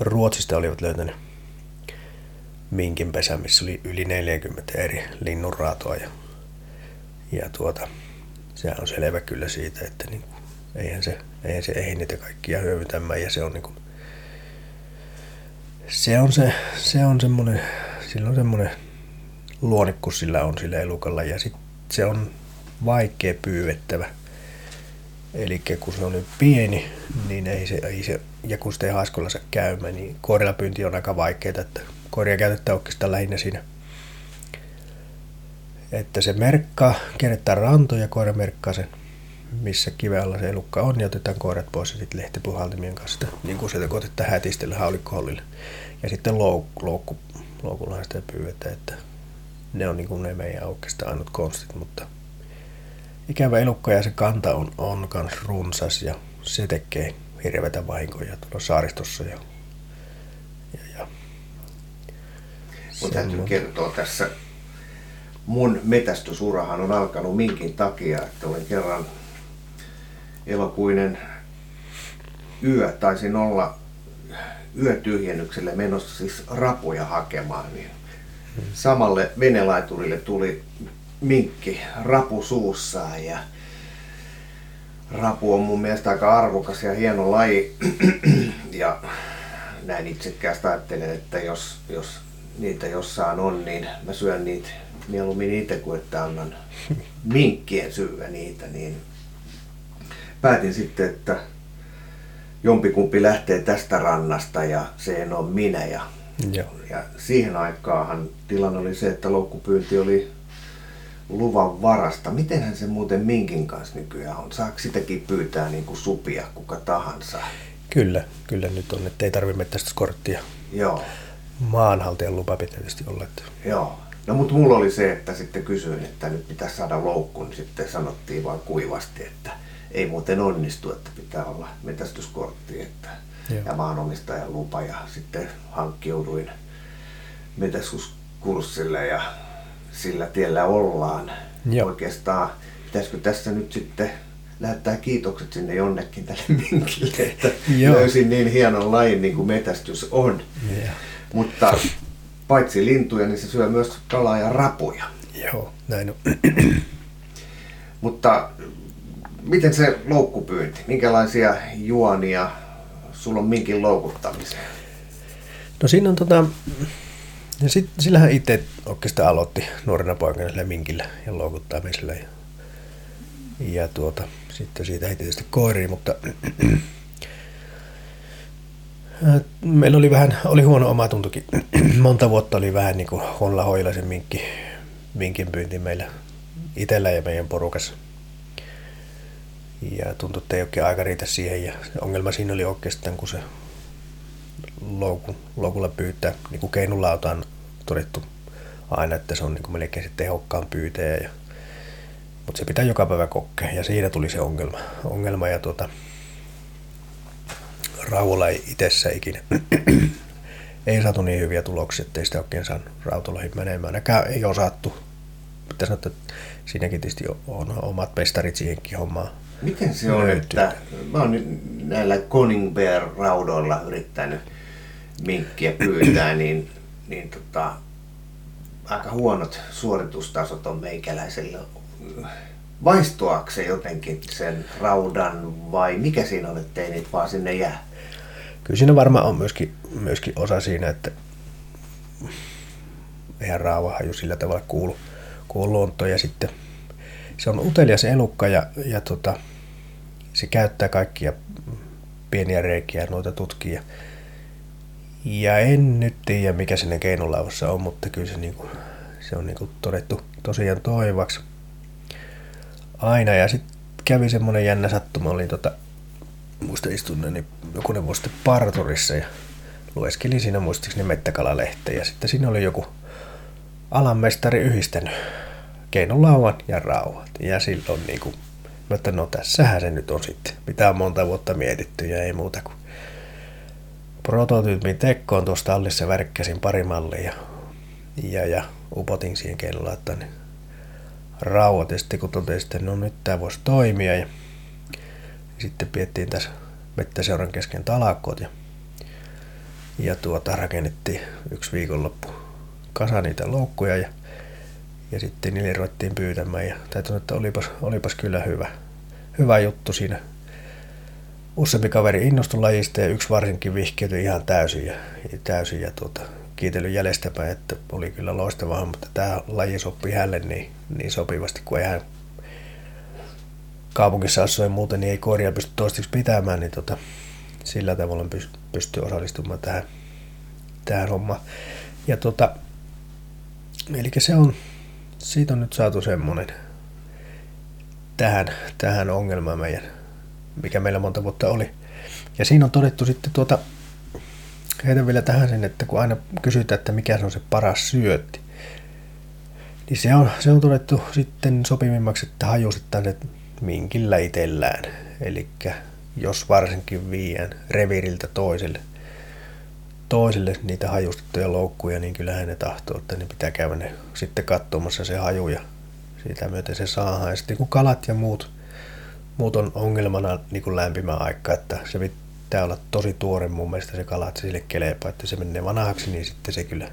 Ruotsista olivat löytäneet minkin pesä, missä oli yli 40 eri linnunraatoa. Se on selvä kyllä siitä, että niin kuin, eihän se ehdi niitä kaikkia hyödyntämään, ja se on niin kuin, se on semmoinen, sillä on semmoinen luonne, kun sillä on sillä elukalla, ja sit se on vaikea pyydettävä. Eli kun se on nyt pieni, niin ei se, ja kun sitä ei haaskollansa käymään, niin koirilla pyynti on aika vaikeaa, että koiria käytetään oikeastaan lähinnä siinä, että se merkkaa, kerätään rantoja, koira merkkaa sen, missä kivealla se elukka on, ja otetaan koirat pois ja sitten lehtipuhaltimien kanssa, niin kuin sieltä koitetaan hätistellä haulikkohollille. Ja sitten loukullahan sitä pyydetään, että ne on niin kuin ne meidän oikeastaan ainut konstit, mutta ikävä elukka ja se kanta on kans runsas, ja se tekee hirveätä vahinkoja tuolla saaristossa. Ja. Mun täytyy kertoa tässä. Mun metästysurahan on alkanut minkin takia, että olin kerran elokuinen yö, taisin olla yötyhjennykselle menossa siis rapuja hakemaan, niin samalle venelaiturille tuli minkki rapu suussaan, ja rapu on mun mielestä aika arvokas ja hieno laji, ja näin itsekkäästi ajattelen, että jos niitä jossain on, niin mä syön niitä mieluummin itse kuin että annan minkkien syyä niitä, niin päätin sitten, että jompikumpi lähtee tästä rannasta ja se en ole minä. Ja siihen aikaanhan tilanne oli se, että loukkupyynti oli luvan varasta. Mitenhän se muuten minkin kanssa nykyään on? Saako sitäkin pyytää niin kuin supia kuka tahansa? Kyllä nyt on, että ei tarvitse metsästyskorttia. Joo. Maanhaltijan lupa pitää tietysti olla. Että... Joo. No mutta mulla oli se, että sitten kysyin, että nyt pitäisi saada loukku, niin sitten sanottiin vaan kuivasti, että ei muuten onnistu, että pitää olla metästyskortti, että ja maanomistajan lupa, ja sitten hankkiuduin metästyskurssille ja sillä tiellä ollaan. Joo. Oikeastaan pitäisikö tässä nyt sitten lähettää kiitokset sinne jonnekin tälle minkille, että löysin niin hienon lajin niin kuin metästys on. Yeah. Mutta paitsi lintuja, niin se syö myös kalaa ja rapuja. Joo, näin on. Mutta miten se loukkupyynti? Minkälaisia juonia sulla on minkin loukuttamiseen? No siinä on sillähän itse oikeastaan aloitti nuorena poikana sillä minkillä ja loukuttamisella. Ja sitten siitä ei tietysti koiria, mutta... Meillä oli huono omatuntokin. Monta vuotta oli vähän niin kuin Honla Hoilaisen minkin pyynti meillä itsellä ja meidän porukassa. Ja tuntui, että ei oikein aika riitä siihen. Ja se ongelma siinä oli oikeastaan, kun se loukulla pyytää, niin kuin keinulauta on todettu aina, että se on niin kuin melkein se tehokkaan pyytäjä. Mutta se pitää joka päivä kokea, ja siinä tuli se ongelma ja rauholla ei itsessä ikinä. Ei saatu niin hyviä tuloksia, ettei sitä oikein saanut rautoloihin menemään. Näkään ei osattu. Pitää sanoa, että siinäkin tietysti on omat pestarit siihenkin hommaan. Miten se on, että mä oon näillä Koning Bear-raudoilla yrittänyt minkkiä pyytää, niin aika huonot suoritustasot on meikäläisellä. Vaistoakseen jotenkin sen raudan, vai mikä siinä on, ettei niitä vaan sinne jää? Kyllä siinä varmaan on myöskin osa siinä, että eihän raavahaju sillä tavalla kuulu luontoon, ja sitten se on utelias elukka ja se käyttää kaikkia pieniä reikiä, noita tutkia. Ja en nyt tiedä, mikä siinä keinulaavassa on, mutta kyllä se, niinku, se on niinku todettu tosiaan toivaksi. Aina, ja sitten kävi semmoinen jännä sattuma, oli muista istuneeni jokunen vuosi sitten parturissa ja lueskelin siinä muistaakseni mettäkalalehteen, ja sitten siinä oli joku alanmestari yhdistänyt keinulauvan ja rauhat, ja silloin niinku Mä että no tässähän se nyt on sitten, mitä on monta vuotta mietitty ja ei muuta kuin prototyypin tekkoon tuosta allissa värkkäsin pari mallia ja upotin siihen keinolla, että ne rauhat ja sitten kun totesin, että no nyt tää voisi toimia ja sitten piettiin tässä mettäseuran kesken talakot ja rakennettiin yksi viikonloppu kasa niitä loukkuja ja sitten niille ruvettiin pyytämään ja täytyy, että olipas kyllä hyvä juttu siinä. Useampi kaveri innostui lajista ja yksi varsinkin vihkiytyi ihan täysin ja kiitellyt jäljestäpäin, että oli kyllä loistavaa, mutta tämä laji sopii hänelle niin sopivasti, kun ei hän kaupungissa asui muuten, niin ei koiria pysty toistaiseksi pitämään, niin sillä tavalla pystyy osallistumaan tähän hommaan. Ja eli siitä on nyt saatu semmoinen tähän ongelmaan meidän, mikä meillä monta vuotta oli. Ja siinä on todettu sitten heitän vielä tähän sen, että kun aina kysytään, että mikä se on se paras syötti, niin se on todettu sitten sopivimmaksi, että hajuusittain se minkillä itsellään. Eli jos varsinkin viiän reviiriltä toiselle niitä hajustettuja loukkuja, niin kyllähän ne tahtoo, että ne pitää käydä ne sitten katsomassa se haju ja sitä myöten se saadaan. Ja sitten kun kalat ja muut on ongelmana niin lämpimään aikaa, että se pitää olla tosi tuore mun mielestä se kala, että se sille kelepaa, että se menee vanhaksi, niin sitten se kyllä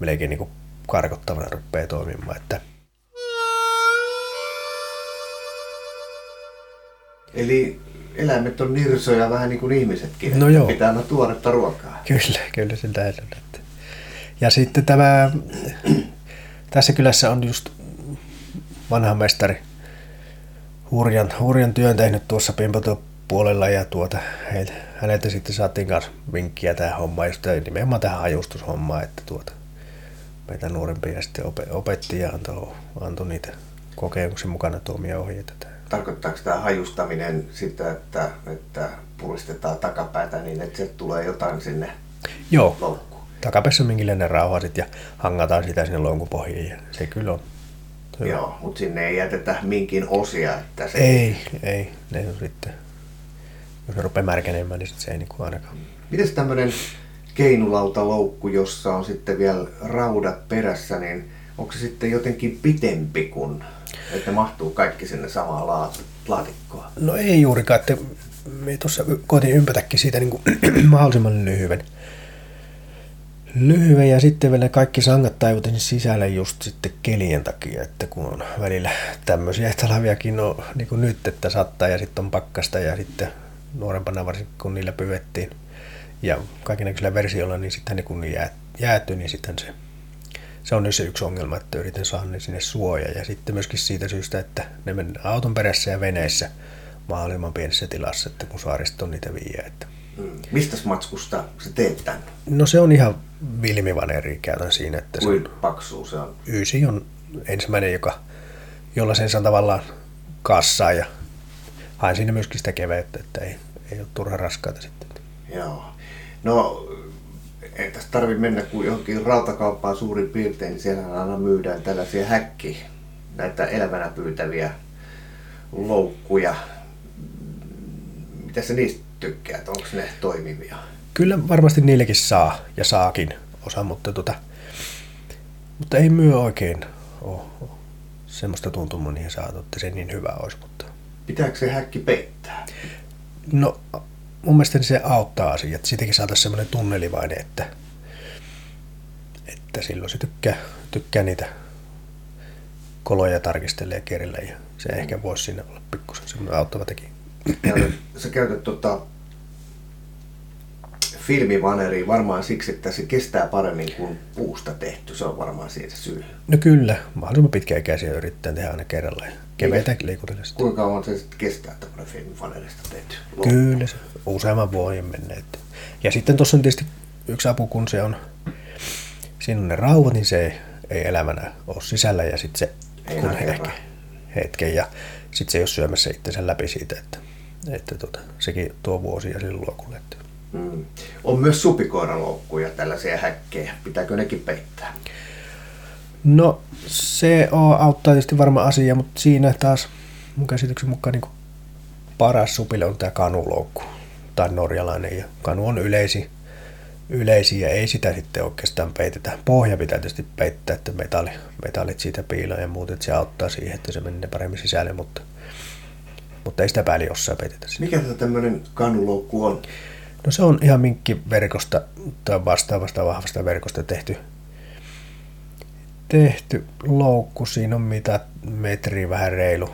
melkein niin karkottavana rupeaa toimimaan. Että eli eläimet on nirsoja vähän niin kuin ihmisetkin, no että pitää olla tuoretta ruokaa. Kyllä siltä edelleen. Ja sitten tässä kylässä on just vanha mestari hurjan työn tehnyt tuossa Pimpoto-puolella ja häneltä sitten saatiin kanssa vinkkiä tähän hommaan, just nimenomaan tähän hajustushommaan, että meitä nuorempia sitten opetti ja antoi niitä kokemuksen mukana tuomia ohjeita. Tarkoittaako tämä hajustaminen sitä, että puristetaan takapäätä niin, että se tulee jotain sinne loukkuun? Takapässä minkinlainen rauha ja hangataan sitä sinne loukun pohjiin ja se kyllä on. Hyvä. Joo, mutta sinne ei jätetä minkin osia. Että se ei. Ne on sitten, jos ne rupeaa märkenemään, niin se ei niin kuin ainakaan. Mites tämmöinen keinulautaloukku, jossa on sitten vielä raudat perässä, niin onko se sitten jotenkin pitempi kuin, että mahtuu kaikki sinne samaan laatikkoon? No ei juurikaan, että me tuossa koitin ympätäkin siitä niin kuin mahdollisimman lyhyen ja sitten vielä kaikki sangat taivutin sisälle just sitten kelien takia, että kun on välillä tämmöisiä talviakin on niin kuin nyt, että sattaa ja sitten on pakkasta ja sitten nuorempana varsinkin kun niillä pyydettiin ja kaikennäköisillä versioilla, niin sitten kun ne jäätyi, niin sitten se on yksi ongelma, että yritän saada ne sinne suojaa ja sitten myöskin siitä syystä, että ne mennään auton perässä ja veneissä mahdollisimman pienessä tilassa, että kun saaristo on niitä viiä. Mistä matskusta se teet tämän? No se on ihan vilmivaneeri käytän siinä. Kuin paksuu se on? 9 on ensimmäinen, jolla sen saa tavallaan kassaa ja hain siinä myöskin sitä keveyttä, että ei ole turha raskaita sitten. Joo. No ei tässä tarvitse mennä kuin johonkin rautakauppaan suurin piirtein, niin siellä aina myydään tällaisia näitä elävänä pyytäviä loukkuja. Mitä sä niistä tykkäät? Onko ne toimivia? Kyllä varmasti niilläkin saa ja saakin osa, mutta ei myö oikein ole semmoista tuntumaa niihin saatu, että se niin hyvä olisi. Mutta pitääkö se häkki peittää? No mun mielestä se auttaa asiaa, että siitäkin saataisiin semmoinen tunnelivaine, että silloin se tykkää niitä koloja tarkistella ja kerillä ja se ehkä voisi siinä olla pikkusen semmoinen auttava tekijä. Sä käytät filmivaneria varmaan siksi, että se kestää paremmin kuin puusta tehty. Se on varmaan siitä syy. No kyllä, mahdollisimman pitkäikäisiä yrittää tehdä aina kerrallaan. Keveitä liikutella sitä. Kuinka kauan se sitten kestää tämmöinen filmivanerista tehty? Kyllä, se useamman vuoden menee. Ja sitten tuossa on tietysti yksi apu, kun se on, siinä on ne rauvat, niin se ei elämänä ole sisällä ja sitten se kun hetken ja sitten se ei ole syömässä itsensä läpi siitä, että sekin tuo vuosia sille luokulle. On myös supikoiraloukkuja, tällaisia häkkejä. Pitääkö nekin peittää? No, se auttaa tietysti varma asia, mutta siinä taas mun käsityksen mukaan niin paras supille on tämä kanuloukku tai norjalainen, ja kanu on yleisiä ja ei sitä sitten oikeastaan peitetä. Pohja pitää tietysti peittää, että metallit siitä piilaa ja muuten, että se auttaa siihen, että se menee paremmin sisälle, mutta ei sitä pääliosaa peitetä. Mikä tämmöinen kanuloukku on? No se on ihan minkkiverkosta tai vastaavasta vahvasta verkosta tehty loukku. Siinä on metri vähän reilu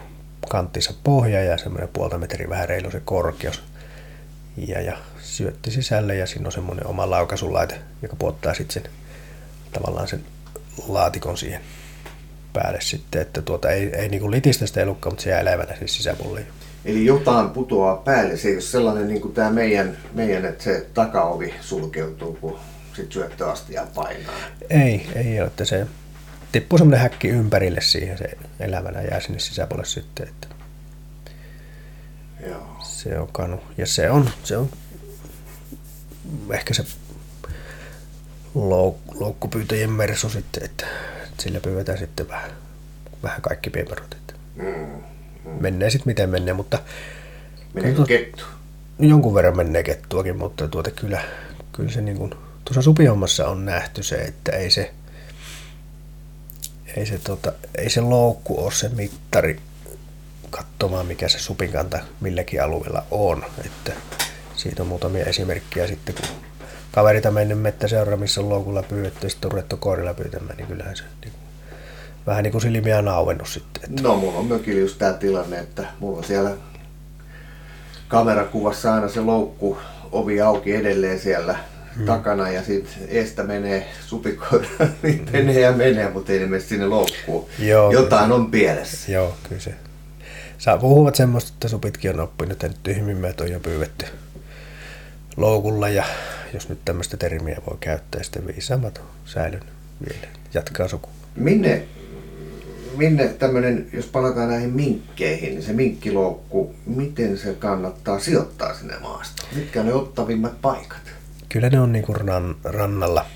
kanttinsa pohja ja semmoinen 0,5 metriä vähän reilu se korkeus. Ja syötti sisälle ja siinä on semmoinen oma laukaisulaite, joka puottaa sitten tavallaan sen laatikon siihen päälle sitten, että ei niinku litistä sitä elukkaa, mutta se jää elävänä siis sisäpuolelle. Eli jotain putoaa päälle, se ei ole sellainen niin kuin tämä meidän, että se takaovi sulkeutuu, kun sitten syöttöastia painaa. Ei ole, että se tippuu semmoinen häkki ympärille siihen, se elävänä jää sinne sisäpuolelle sitten, että joo. Se on kanu. Ja se on ehkä se loukkupyytäjien mersu sitten, että sillä pyydetään sitten vähän kaikki pieperot. Menee sitten miten menee, mutta... Meneekö kettu? Jonkun verran menee kettuakin, mutta kyllä se niin kuin... Tuossa supihommassa on nähty se, että ei se loukku ole se mittari katsomaan, mikä se supinkanta milläkin alueella on. Että siitä on muutamia esimerkkejä sitten, kun kaverit on mennyt mettäseuraa, missä on loukulla pyydetty ja sitten on ruvettu koirilla pyytämään, niin kyllähän se... Vähän niin kuin silmiä on auennut sitten. Että. No mulla on mökillä just tää tilanne, että mulla on siellä kamerakuvassa aina se loukku, ovi auki edelleen siellä takana ja sitten eestä menee supikoira, niin menee, mutta ei ne mene sinne loukkuun. Joo, jotain on pielessä. Joo, kyllä se. Sä puhuvat semmoista, että supitkin on oppinut, että tyhmimmät on jo pyydetty loukulla ja jos nyt tämmöistä termiä voi käyttää, sitten viisaammat on säilynyt vielä, jatkaa sukua. Minne tämmöinen, jos palataan näihin minkkeihin, niin se minkkiloukku, miten se kannattaa sijoittaa sinne maasta? Mitkä ne ottavimmat paikat? Kyllä ne on niin kuin rannalla.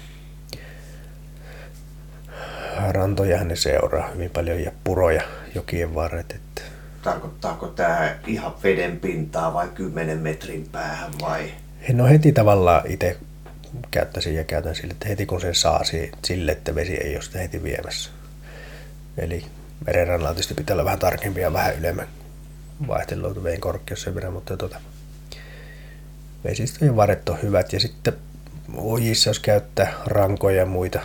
Rantojahan ne seuraa hyvin paljon ja puroja jokien varret. Että... Tarkoittaako tämä ihan veden pintaa vai 10 metrin päähän vai? No heti tavallaan itse käyttäisin ja käytän sille, että heti kun sen saa sille, että vesi ei ole sitä heti viemässä. Eli merenrannalla tietysti pitää olla vähän tarkempi ja vähän ylemmän vaihteluitu veden korkeus sen verran, mutta vesistöjen varret on hyvät. Ja sitten ojissa, jos käyttää rankoja ja muita,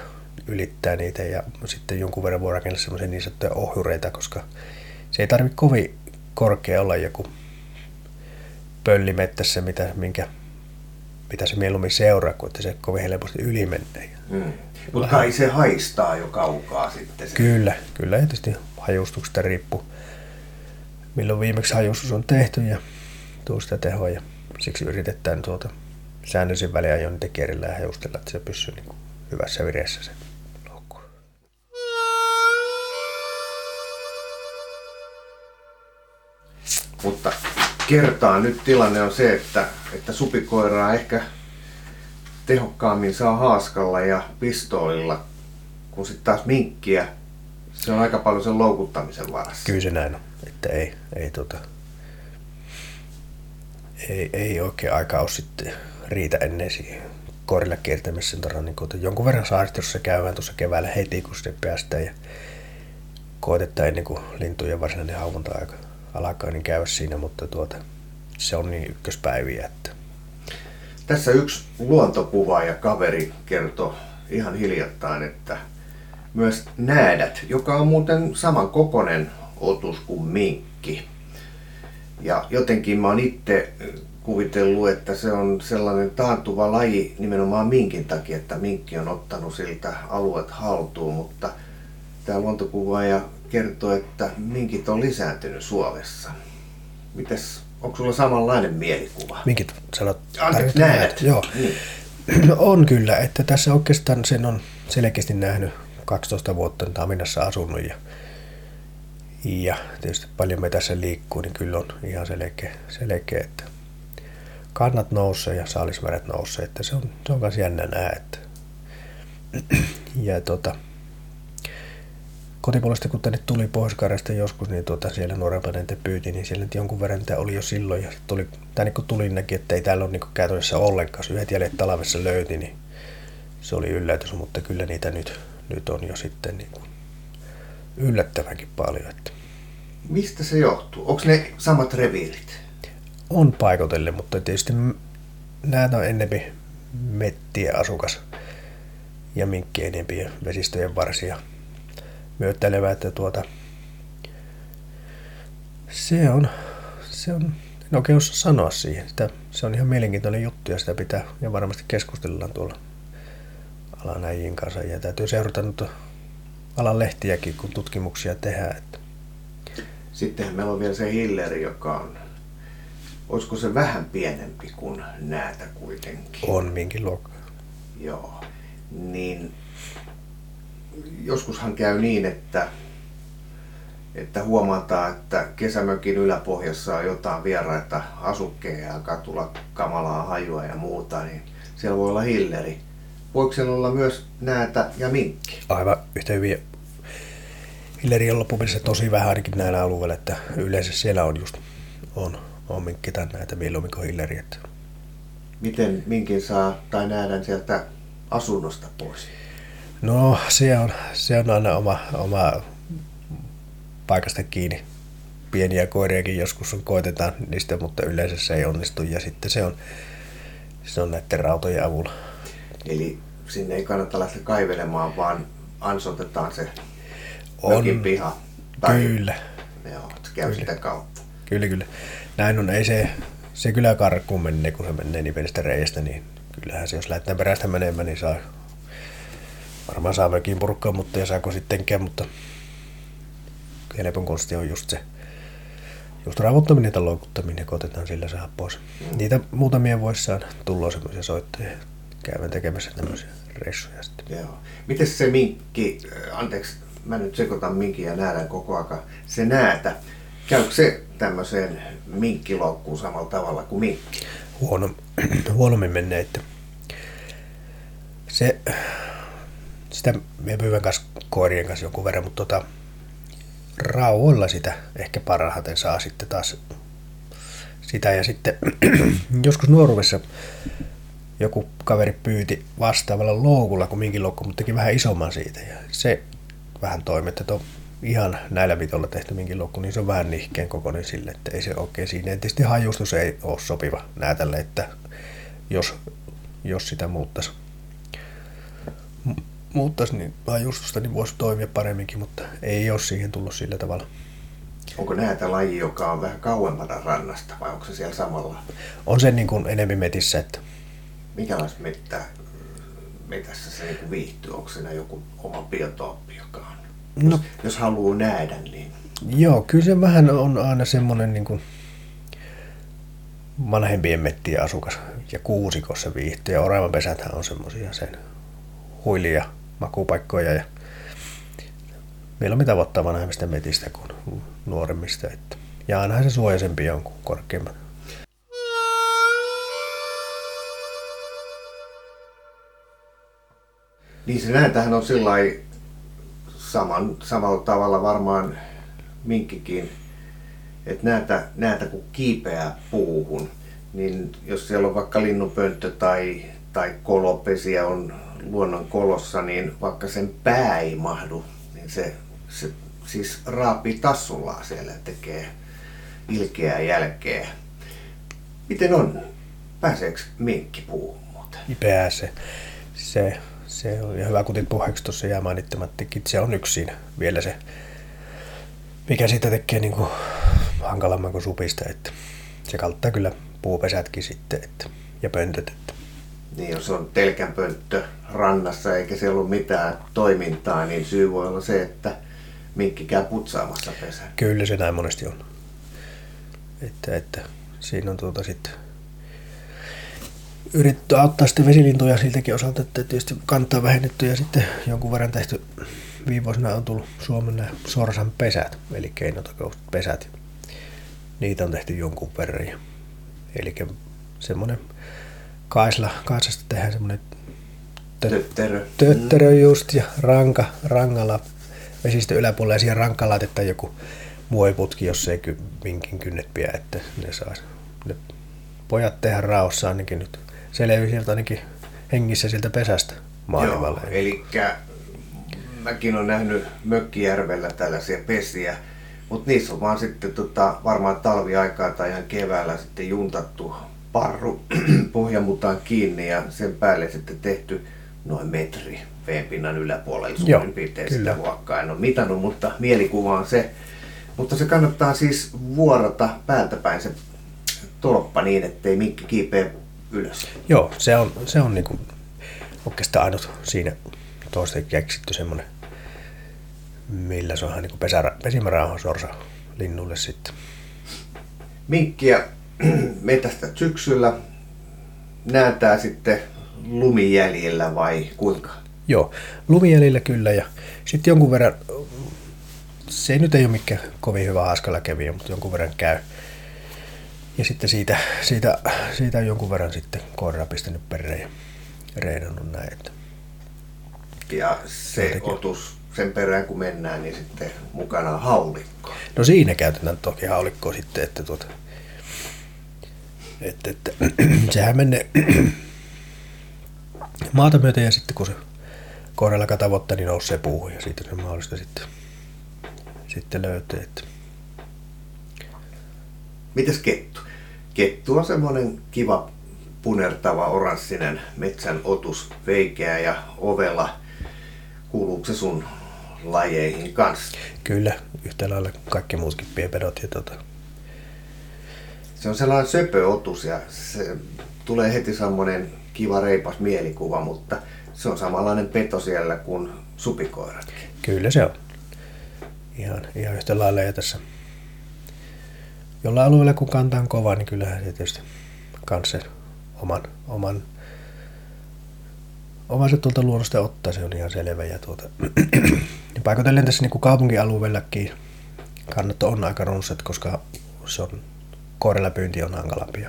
ylittää niitä ja sitten jonkun verran voi rakennella semmoisia niin sanottuja ohjureita, koska se ei tarvitse kovin korkea olla joku pöllimettässä, mitä se mieluummin seuraa, kun se kovin helposti yli menee. Mutta kai se haistaa jo kaukaa sitten. Se. Kyllä. Ja tietysti hajustuksesta riippuu, milloin viimeksi hajustus on tehty ja tuo sitä tehoa. Ja siksi yritetään säännöllisin väliajoin niitä kierrellä ja hajustella, että se pysyy niin hyvässä vireessä se loukku. Mutta kertaan nyt tilanne on se, että supikoiraa ehkä tehokkaammin saa haaskalla ja pistoolilla, kun sitten taas minkkiä, se on aika paljon sen loukuttamisen varassa. Kyllä se näin on, että ei oikein aikaa ole sitten riitä ennen siihen koirilla kiertämisessä. Niin jonkun verran saaristossa käydään tuossa keväällä heti, kun sitten päästään ja koitetaan ennen kuin lintujen varsinainen hauvonta-aika alkaa, niin käydä siinä, mutta se on niin ykköspäiviä, että... Tässä yksi luontokuvaaja kaveri kertoi ihan hiljattain, että myös näädät, joka on muuten samankokoinen otus kuin minkki. Ja jotenkin mä oon itse kuvitellut, että se on sellainen taantuva laji nimenomaan minkin takia, että minkki on ottanut siltä alueet haltuun, mutta tämä luontokuvaaja kertoi, että minkit on lisääntynyt Suomessa. Mitäs? Onko sulla samanlainen mielikuva? Minkit sanot? Anteeksi, näet. Joo. No on kyllä, että tässä oikeastaan sen on selkeästi nähnyt 12 vuotta Taminassa asunut ja tietysti paljon me tässä liikkuu, niin kyllä on ihan selkeä, että kannat nousee ja saalismäärät nousee, että se on myös jännä nähdä. Ja kotipuolesta, kun tänne tuli Pohjois-Karjalasta joskus, niin siellä nuorempana niitä pyyti, niin siellä jonkun verran niitä oli jo silloin. Ja tuli, tänne kun tulin, näki, että ei täällä ole niin käytännössä ollenkaan. Jos yhdet jäljet talvessa löyti, niin se oli yllätys, mutta kyllä niitä nyt on jo sitten niin kuin yllättävänkin paljon. Että. Mistä se johtuu? Onko ne samat reviirit? On paikotelle, mutta tietysti nämä on enemmän mettien asukas ja minkki enemmän ja vesistöjen varsia myöttelevä, että se on en oikein osaa sanoa siihen. Se on ihan mielenkiintoinen juttu ja sitä pitää ja varmasti keskustellaan tuolla alan äijien kanssa ja täytyy seurata nyt alan lehtiäkin, kun tutkimuksia tehdään. Sittenhän meillä on vielä se hilleri, joka on, olisiko se vähän pienempi kuin näätä kuitenkin? On minkin luokkaa. Joo, niin joskushan käy niin, että huomataan, että kesämökin yläpohjassa on jotain vieraita asukkeja ja alkaa tulla kamalaa hajua ja muuta, niin siellä voi olla hilleri. Voiko siellä olla myös näätä ja minkki? Aivan yhtä hyviä. Hilleri on loppumisessa tosi vähän ainakin näillä alueilla, että yleensä siellä on just on minkki tai näitä mieluummin kuin hilleri. Miten minkin saa tai näädän sieltä asunnosta pois? No se on aina oma paikasta kiinni. Pieniä koiriakin joskus koitetaan niistä, mutta yleensä se ei onnistu ja sitten se on näiden rautojen avulla. Eli sinne ei kannata lähteä kaivelemaan, vaan ansotetaan se mökin piha. Kyllä. Joo, se käy kyllä. Sitä kautta. Kyllä. Näin on, ei se kyllä karkuun menee, kun se menee niin pienestä reiästä, niin kyllähän se, jos lähdetään perästä menemään, niin varmaan saa mökiin purkkaa, mutta ei saako sittenkään, mutta helpon konsti on just se. Just raavuttaminen ja loukuttaminen, kun otetaan sillä saa pois. Niitä muutamia voissaan tulla semmoisia soittajia. Käydään tekemässä tämmöisiä reissuja sitten. Joo. Mites se minkki, anteeksi, mä nyt sekoitan minkin ja näädän koko ajan, se näätä. Käykö se tämmöiseen minkkiloukkuun samalla tavalla kuin minkki? Huonommin menee, että sitä me pyyvän kanssa, koirien kanssa jonkun verran, mutta rauhoilla sitä ehkä parhaiten saa sitten taas sitä. Ja sitten joskus nuoruudessa joku kaveri pyyti vastaavalla loukulla kuin minkin loukku, mutta teki vähän isomman siitä. Ja se vähän toimi, että on ihan näillä mitoilla tehty minkin loukku, niin se on vähän nihkeen kokoinen sille, että ei se oikein siinä. Tietysti hajustus ei ole sopiva näätälle, että jos sitä muuttaisi niin hajustusta, niin voisi toimia paremminkin, mutta ei ole siihen tullut sillä tavalla. Onko näätä laji, joka on vähän kauempana rannasta vai onko se siellä samalla? On se niin kuin enemmän metissä, että minkälaista metässä se niin viihtyy? Onko siinä joku oma biotooppi, joka on? No, jos haluaa nähdä, niin. Joo, kyllä se vähän on aina semmoinen niin kuin vanhempien mettien asukas ja kuusikossa viihtyy. Ja oravanpesäthän on semmoisia sen huilia, makupaikkoja. Ja meillä on mitä vuotta vanhemmista metistä kuin nuoremmista. Ja ainahan se suojaisempi on kuin korkeimman. Niin se näätähän on sillain samalla tavalla varmaan minkkikin, että näätä kun kiipeää puuhun, niin jos siellä on vaikka linnunpönttö tai kolopesiä on luonnon kolossa, niin vaikka sen pää ei mahdu, niin se siis raapii tassullaan siellä ja tekee ilkeää jälkeä. Miten on? Pääseekö minkki puuhun muuten? Pääsee. Se on ihan hyvä, kun puheeksi tuossa jää mainittamattikin. Se on yksi siinä vielä se, mikä siitä tekee niin kuin hankalamman kuin supista. Että se kalttaa kyllä puupesätkin sitten ja pöntöt. Niin, jos on telkänpönttö rannassa eikä siellä ole mitään toimintaa, niin syy voi olla se, että minkki käy putsaamassa pesää. Kyllä se näin monesti on. Että siinä on sitten yritetty auttaa sitten vesilintuja siltäkin osalta, että tietysti kantaa vähennetty ja sitten jonkun verran tehty viivoisena on tullut Suomen nämä sorsan pesät, eli keinotekoiset pesät. Niitä on tehty jonkun verran. Eli semmoinen kaisasta tehdään semmoinen tötterö just ja rangalla vesistön yläpuolella ja siihen rankkaan laitetaan joku muoviputki, jos ei vinkin kynnet pidä, että ne saa. Ne pojat tehdä raossa ainakin nyt. Se levii sieltä ainakin hengissä sieltä pesästä maailmalle. Joo, eli mäkin olen nähnyt Mökkijärvellä tällaisia pesiä, mutta niissä on vaan sitten varmaan talviaikaa tai ihan keväällä sitten juntattu parru pohjamutaan kiinni ja sen päälle sitten tehty noin metri veenpinnan yläpuolella suurin piirtein sitä luokkaa. En ole mitannut, mutta mielikuva on se. Mutta se kannattaa siis vuorata päältä päin se tolppa niin, ettei mikki kiipeä ylös. Joo, se on niinku oikeastaan ainut siinä toistaiseksi keksitty semmoinen, millä se on niinku pesimärauhan sorsa linnulle sitten. Minkkiä metästät syksyllä, näätää sitten lumijäljellä vai kuinka? Joo, lumijäljellä kyllä ja sitten jonkun verran, se ei nyt ei ole mikään kovin hyvä haaskalla kävijä, mutta jonkun verran käy. Ja sitten siitä on jonkun verran sitten koiraa pistänyt perään ja reinannut näin. Ja se jotenkin. Otus sen perään kun mennään, niin sitten mukana haulikko. No siinä käytetään toki haulikkoa sitten, että sehän menee maata myöten ja sitten kun se koiralla tavoittaa, niin nousee puuhun ja siitä se mahdollista sitten löytää. Mitäs kettu? Kettu on semmoinen kiva punertava oranssinen metsän otus, veikeä ja ovela. Kuuluuko se sun lajeihin kanssa? Kyllä, yhtä lailla kaikki muutkin pienpedot. Se on sellainen söpöotus ja se tulee heti semmoinen kiva reipas mielikuva, mutta se on samanlainen peto siellä kuin supikoirat. Kyllä se on. Ihan yhtä lailla ja tässä jollain alueella kun kanta on kova, niin kyllähän se tietysti kans sen oman se tuolta luonnosta ottaa, se on ihan selvä. Ja paikoitellen tässä niin kuin kaupunkialueellakin kannat on aika runset, koska se on, koiralla pyynti on hankalampi.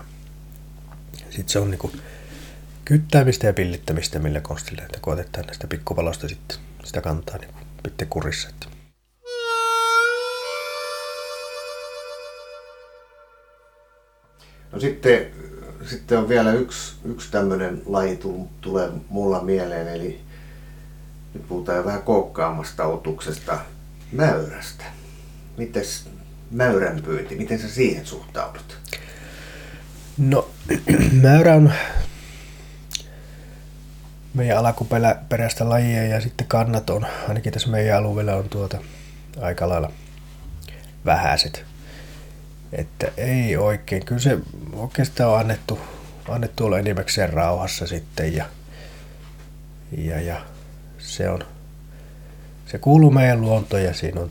Sitten se on niin kuin kyttäämistä ja pillittämistä millä konstilla, että koetetaan näistä pikkupalosta sitten sitä kantaa niin pitää kurissa. No sitten on vielä yksi tämmöinen laji tulee mulla mieleen, eli nyt puhutaan jo vähän koukkaamasta otuksesta, mäyrästä. Mites mäyrän pyynti, miten sä siihen suhtaudut? No mäyrä on meidän alakuperäistä lajia ja sitten kannat on, ainakin tässä meidän alueella on aika lailla vähäiset. Että ei oikein. Kyllä se oikeastaan on annettu olla enimmäkseen rauhassa sitten ja se kuuluu meidän luontoon ja siinä on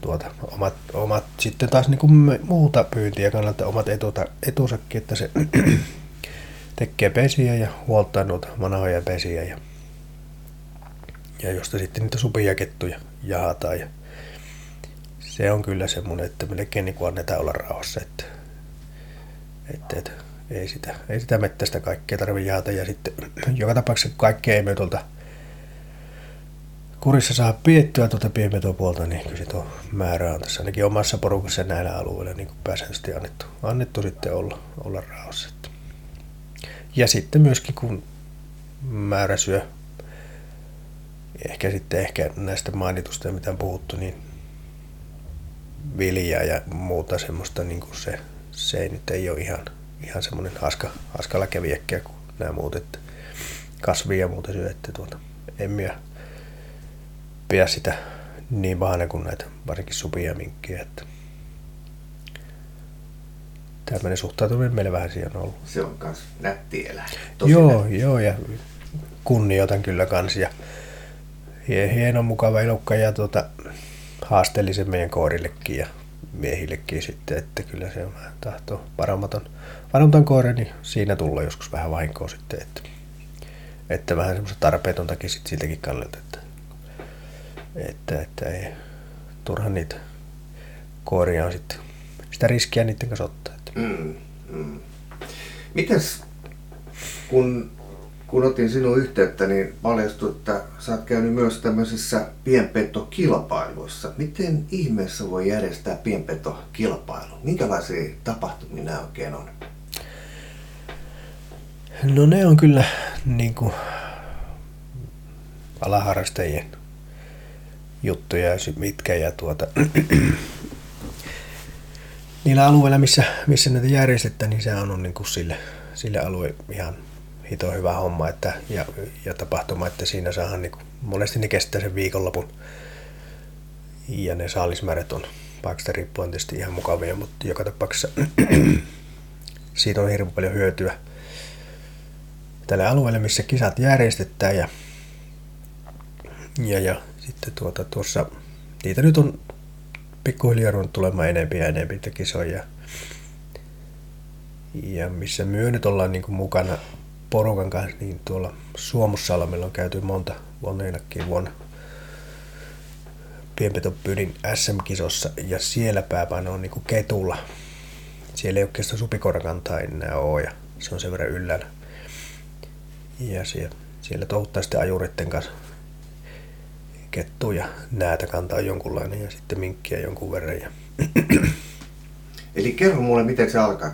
omat sitten taas niin kuin muuta pyyntiä kannalta omat etusakin, että se tekee pesiä ja huoltaa noita vanhoja pesiä ja josta sitten niitä supia kettuja jahataan ja se on kyllä semmoinen, että melkein niin annetaan olla rauhassa, että ei sitä mettästä kaikkea tarvitse jaata. Ja sitten joka tapauksessa kaikkea ei me tuolta kurissa saa piettyä tuolta pienpetopuolta, niin kyllä se määrä on tässä ainakin omassa porukassa näillä alueilla niin pääsääntöisesti annettu sitten olla rauhassa. Ja sitten myöskin kun määrä syö, ehkä näistä mainitusta ja mitä on puhuttu, niin viljaa ja muuta semmoista, niin kuin se ei nyt ei ole ihan semmoinen haskalla kävijäkkiä kuin nämä muut, että kasvia ja muuta syö, että en minä pidä sitä niin pahana kuin näitä varsinkin supia ja minkkiä, että tämmöinen suhtautuminen meillä vähän siihen on ollut. Se on kans nätti eläin. Joo, ja kunnioitan kyllä kans ja hieno mukava elukka ja haasteellisen meidän koirillekin ja miehillekin sitten, että kyllä se on tahtoo varamaton koira, niin siinä tulee joskus vähän vahinkoa sitten, että vähän semmoista tarpeetontakin sitten siltäkin kannalta, että ei turha niitä koiria on sitten, sitä riskiä niiden kanssa ottaa. Mites kun kun otin sinun yhteyttä, niin paljastui, että sä oot käynyt myös tämmöisissä pienpetokilpailuissa. Miten ihmeessä voi järjestää pienpetokilpailu? Minkälaisia tapahtumia nämä oikein on? No ne on kyllä niin kuin alaharrastajien juttuja mitkä ja niillä alueilla, missä näitä järjestetään, niin se on niin kuin sille alueelle ihan hito hyvä homma että, ja tapahtuma, että siinä saadaan niin kuin, monesti ne kestää sen viikonlopun ja ne saalismäärät on paikasta riippuen tietysti ihan mukavia, mutta joka tapauksessa siitä on hirveän paljon hyötyä tälle alueelle, missä kisat järjestetään ja sitten tuossa niitä nyt on pikkuhiljaa ruvennut tulemaan enempi niitä kisoja ja missä myö nyt ollaan niin kuin mukana porukan kanssa, niin tuolla Suomussalmella on käyty monta vuonna pienpetopyynnin SM-kisossa ja siellä pääpaino on niin kuin ketulla. Siellä ei oikeastaan supikoirakantaa enää ole ja se on sen verran yllällä. Ja siellä touhuttaa sitten ajuritten kanssa kettu ja näätäkanta on jonkunlainen ja sitten minkkiä jonkun verran. Ja eli kerro mulle, miten se alkaa.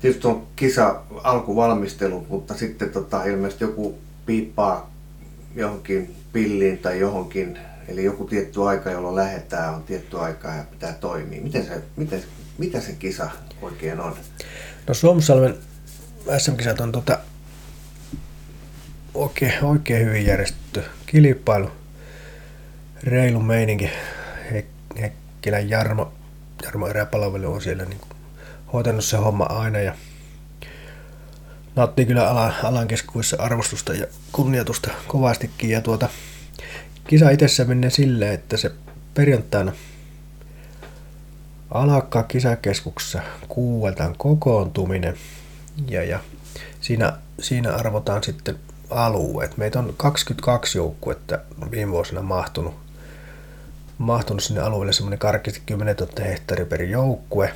Tietysti on kisa alkuvalmistelu, mutta sitten ilmeisesti joku piippaa johonkin pilliin tai johonkin. Eli joku tietty aika, jolloin lähdetään, on tietty aika ja pitää toimia. Mitä se kisa oikein on? No Suomussalmen SM-kisat on oikein hyvin järjestetty kilpailu. Reilu meininki. Hekkelä Jarmo eräpalvelu on siellä niin hoitanut se homma aina ja nauttii kyllä alan keskuudessa arvostusta ja kunnioitusta kovastikin. Ja kisa itsessä menee silleen, että se perjantaina alkaa kisakeskuksessa 6:00 kokoontuminen ja siinä arvotaan sitten alueet. Meitä on 22 joukkuetta viime vuosina mahtunut sinne alueelle semmoinen karkeasti 10 000 hehtaari per joukkue.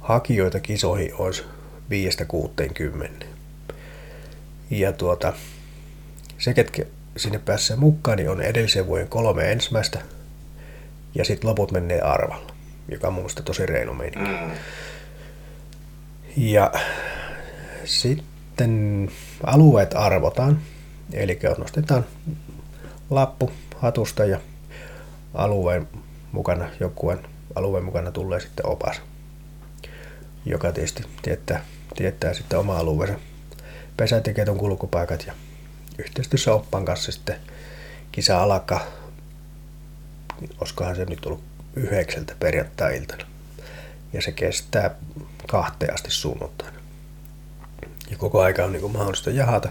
Hakijoita kisoihin olisi 5-60. Ja se, ketkä sinne pääsee mukaan, niin on edellisen vuoden 3 ensimmäistä. Ja sitten loput menee arvalla, joka on mun mielestä tosi reilu meininki. Ja sitten alueet arvotaan. Eli nostetaan lappu hatusta ja alueen mukana tulee sitten opas, joka tietysti tietää sitten oma alueensa pesät ja ketun kulkupaikat ja yhteistyössä oppaan kanssa sitten kisa alkaa. Olisikohan se nyt ollut 9:00 perjantai-iltana ja se kestää 2:00 asti sunnuntaina. Ja koko aika on niin kuin mahdollista jahata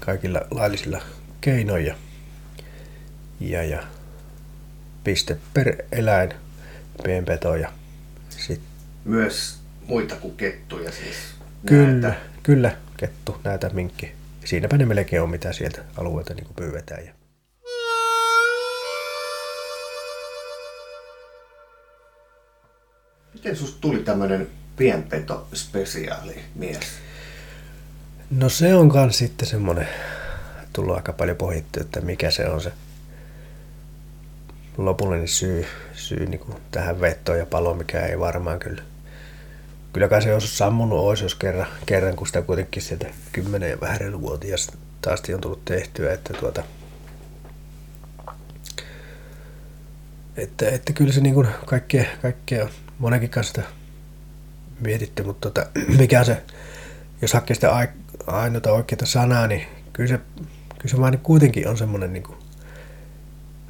kaikilla laillisilla keinoilla ja piste per eläin, pienpetoja sitten myös muita kuin kettuja siis. Kyllä, kettu, näätä, minkki. Siinäpä ne melkein on, mitä sieltä alueelta niin pyydetään. Miten susta tuli tämmöinen pienpeto-spesiaali mies? No se on kans sitten semmoinen, tullut aika paljon pohjittu, että mikä se on se lopullinen syy niin kuin tähän vetoon ja paloon, mikä ei varmaan kyllä. Kyllä kai se olisi sammunut olisi, jos kerran kun sitä kuitenkin sieltä 10 ja vähän reiluvuotiaasta asti on tullut tehtyä, että kyllä se niin kuin kaikkea on monenkin kanssa mietitty, mutta mikä se, jos hakee sitä ainoata oikeaa sanaa, niin kyllä se vaan kuitenkin on semmoinen niin kuin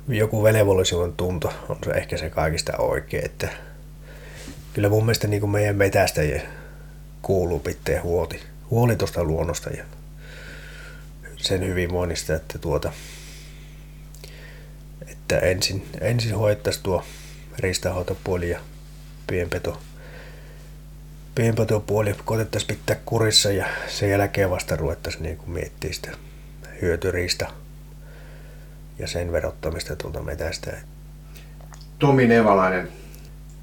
joku velvollisuuden tunto, on se ehkä se kaikista oikein, että kyllä mun mielestä niin kuin meidän metästäjien kuuluu pitää huoli tuosta luonnosta ja sen hyvinvoinnista, että ensin hoidettaisiin tuo riistanhoitopuoli ja pienpetopuoli koitettaisiin pitää kurissa ja sen jälkeen vasta ruvettaisiin niin kuin miettimään sitä hyötyriista ja sen verottamista tuolta metästä. Tomi Nevalainen,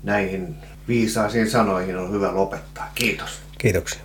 näihin viisaisiin sanoihin on hyvä lopettaa. Kiitos. Kiitoksia.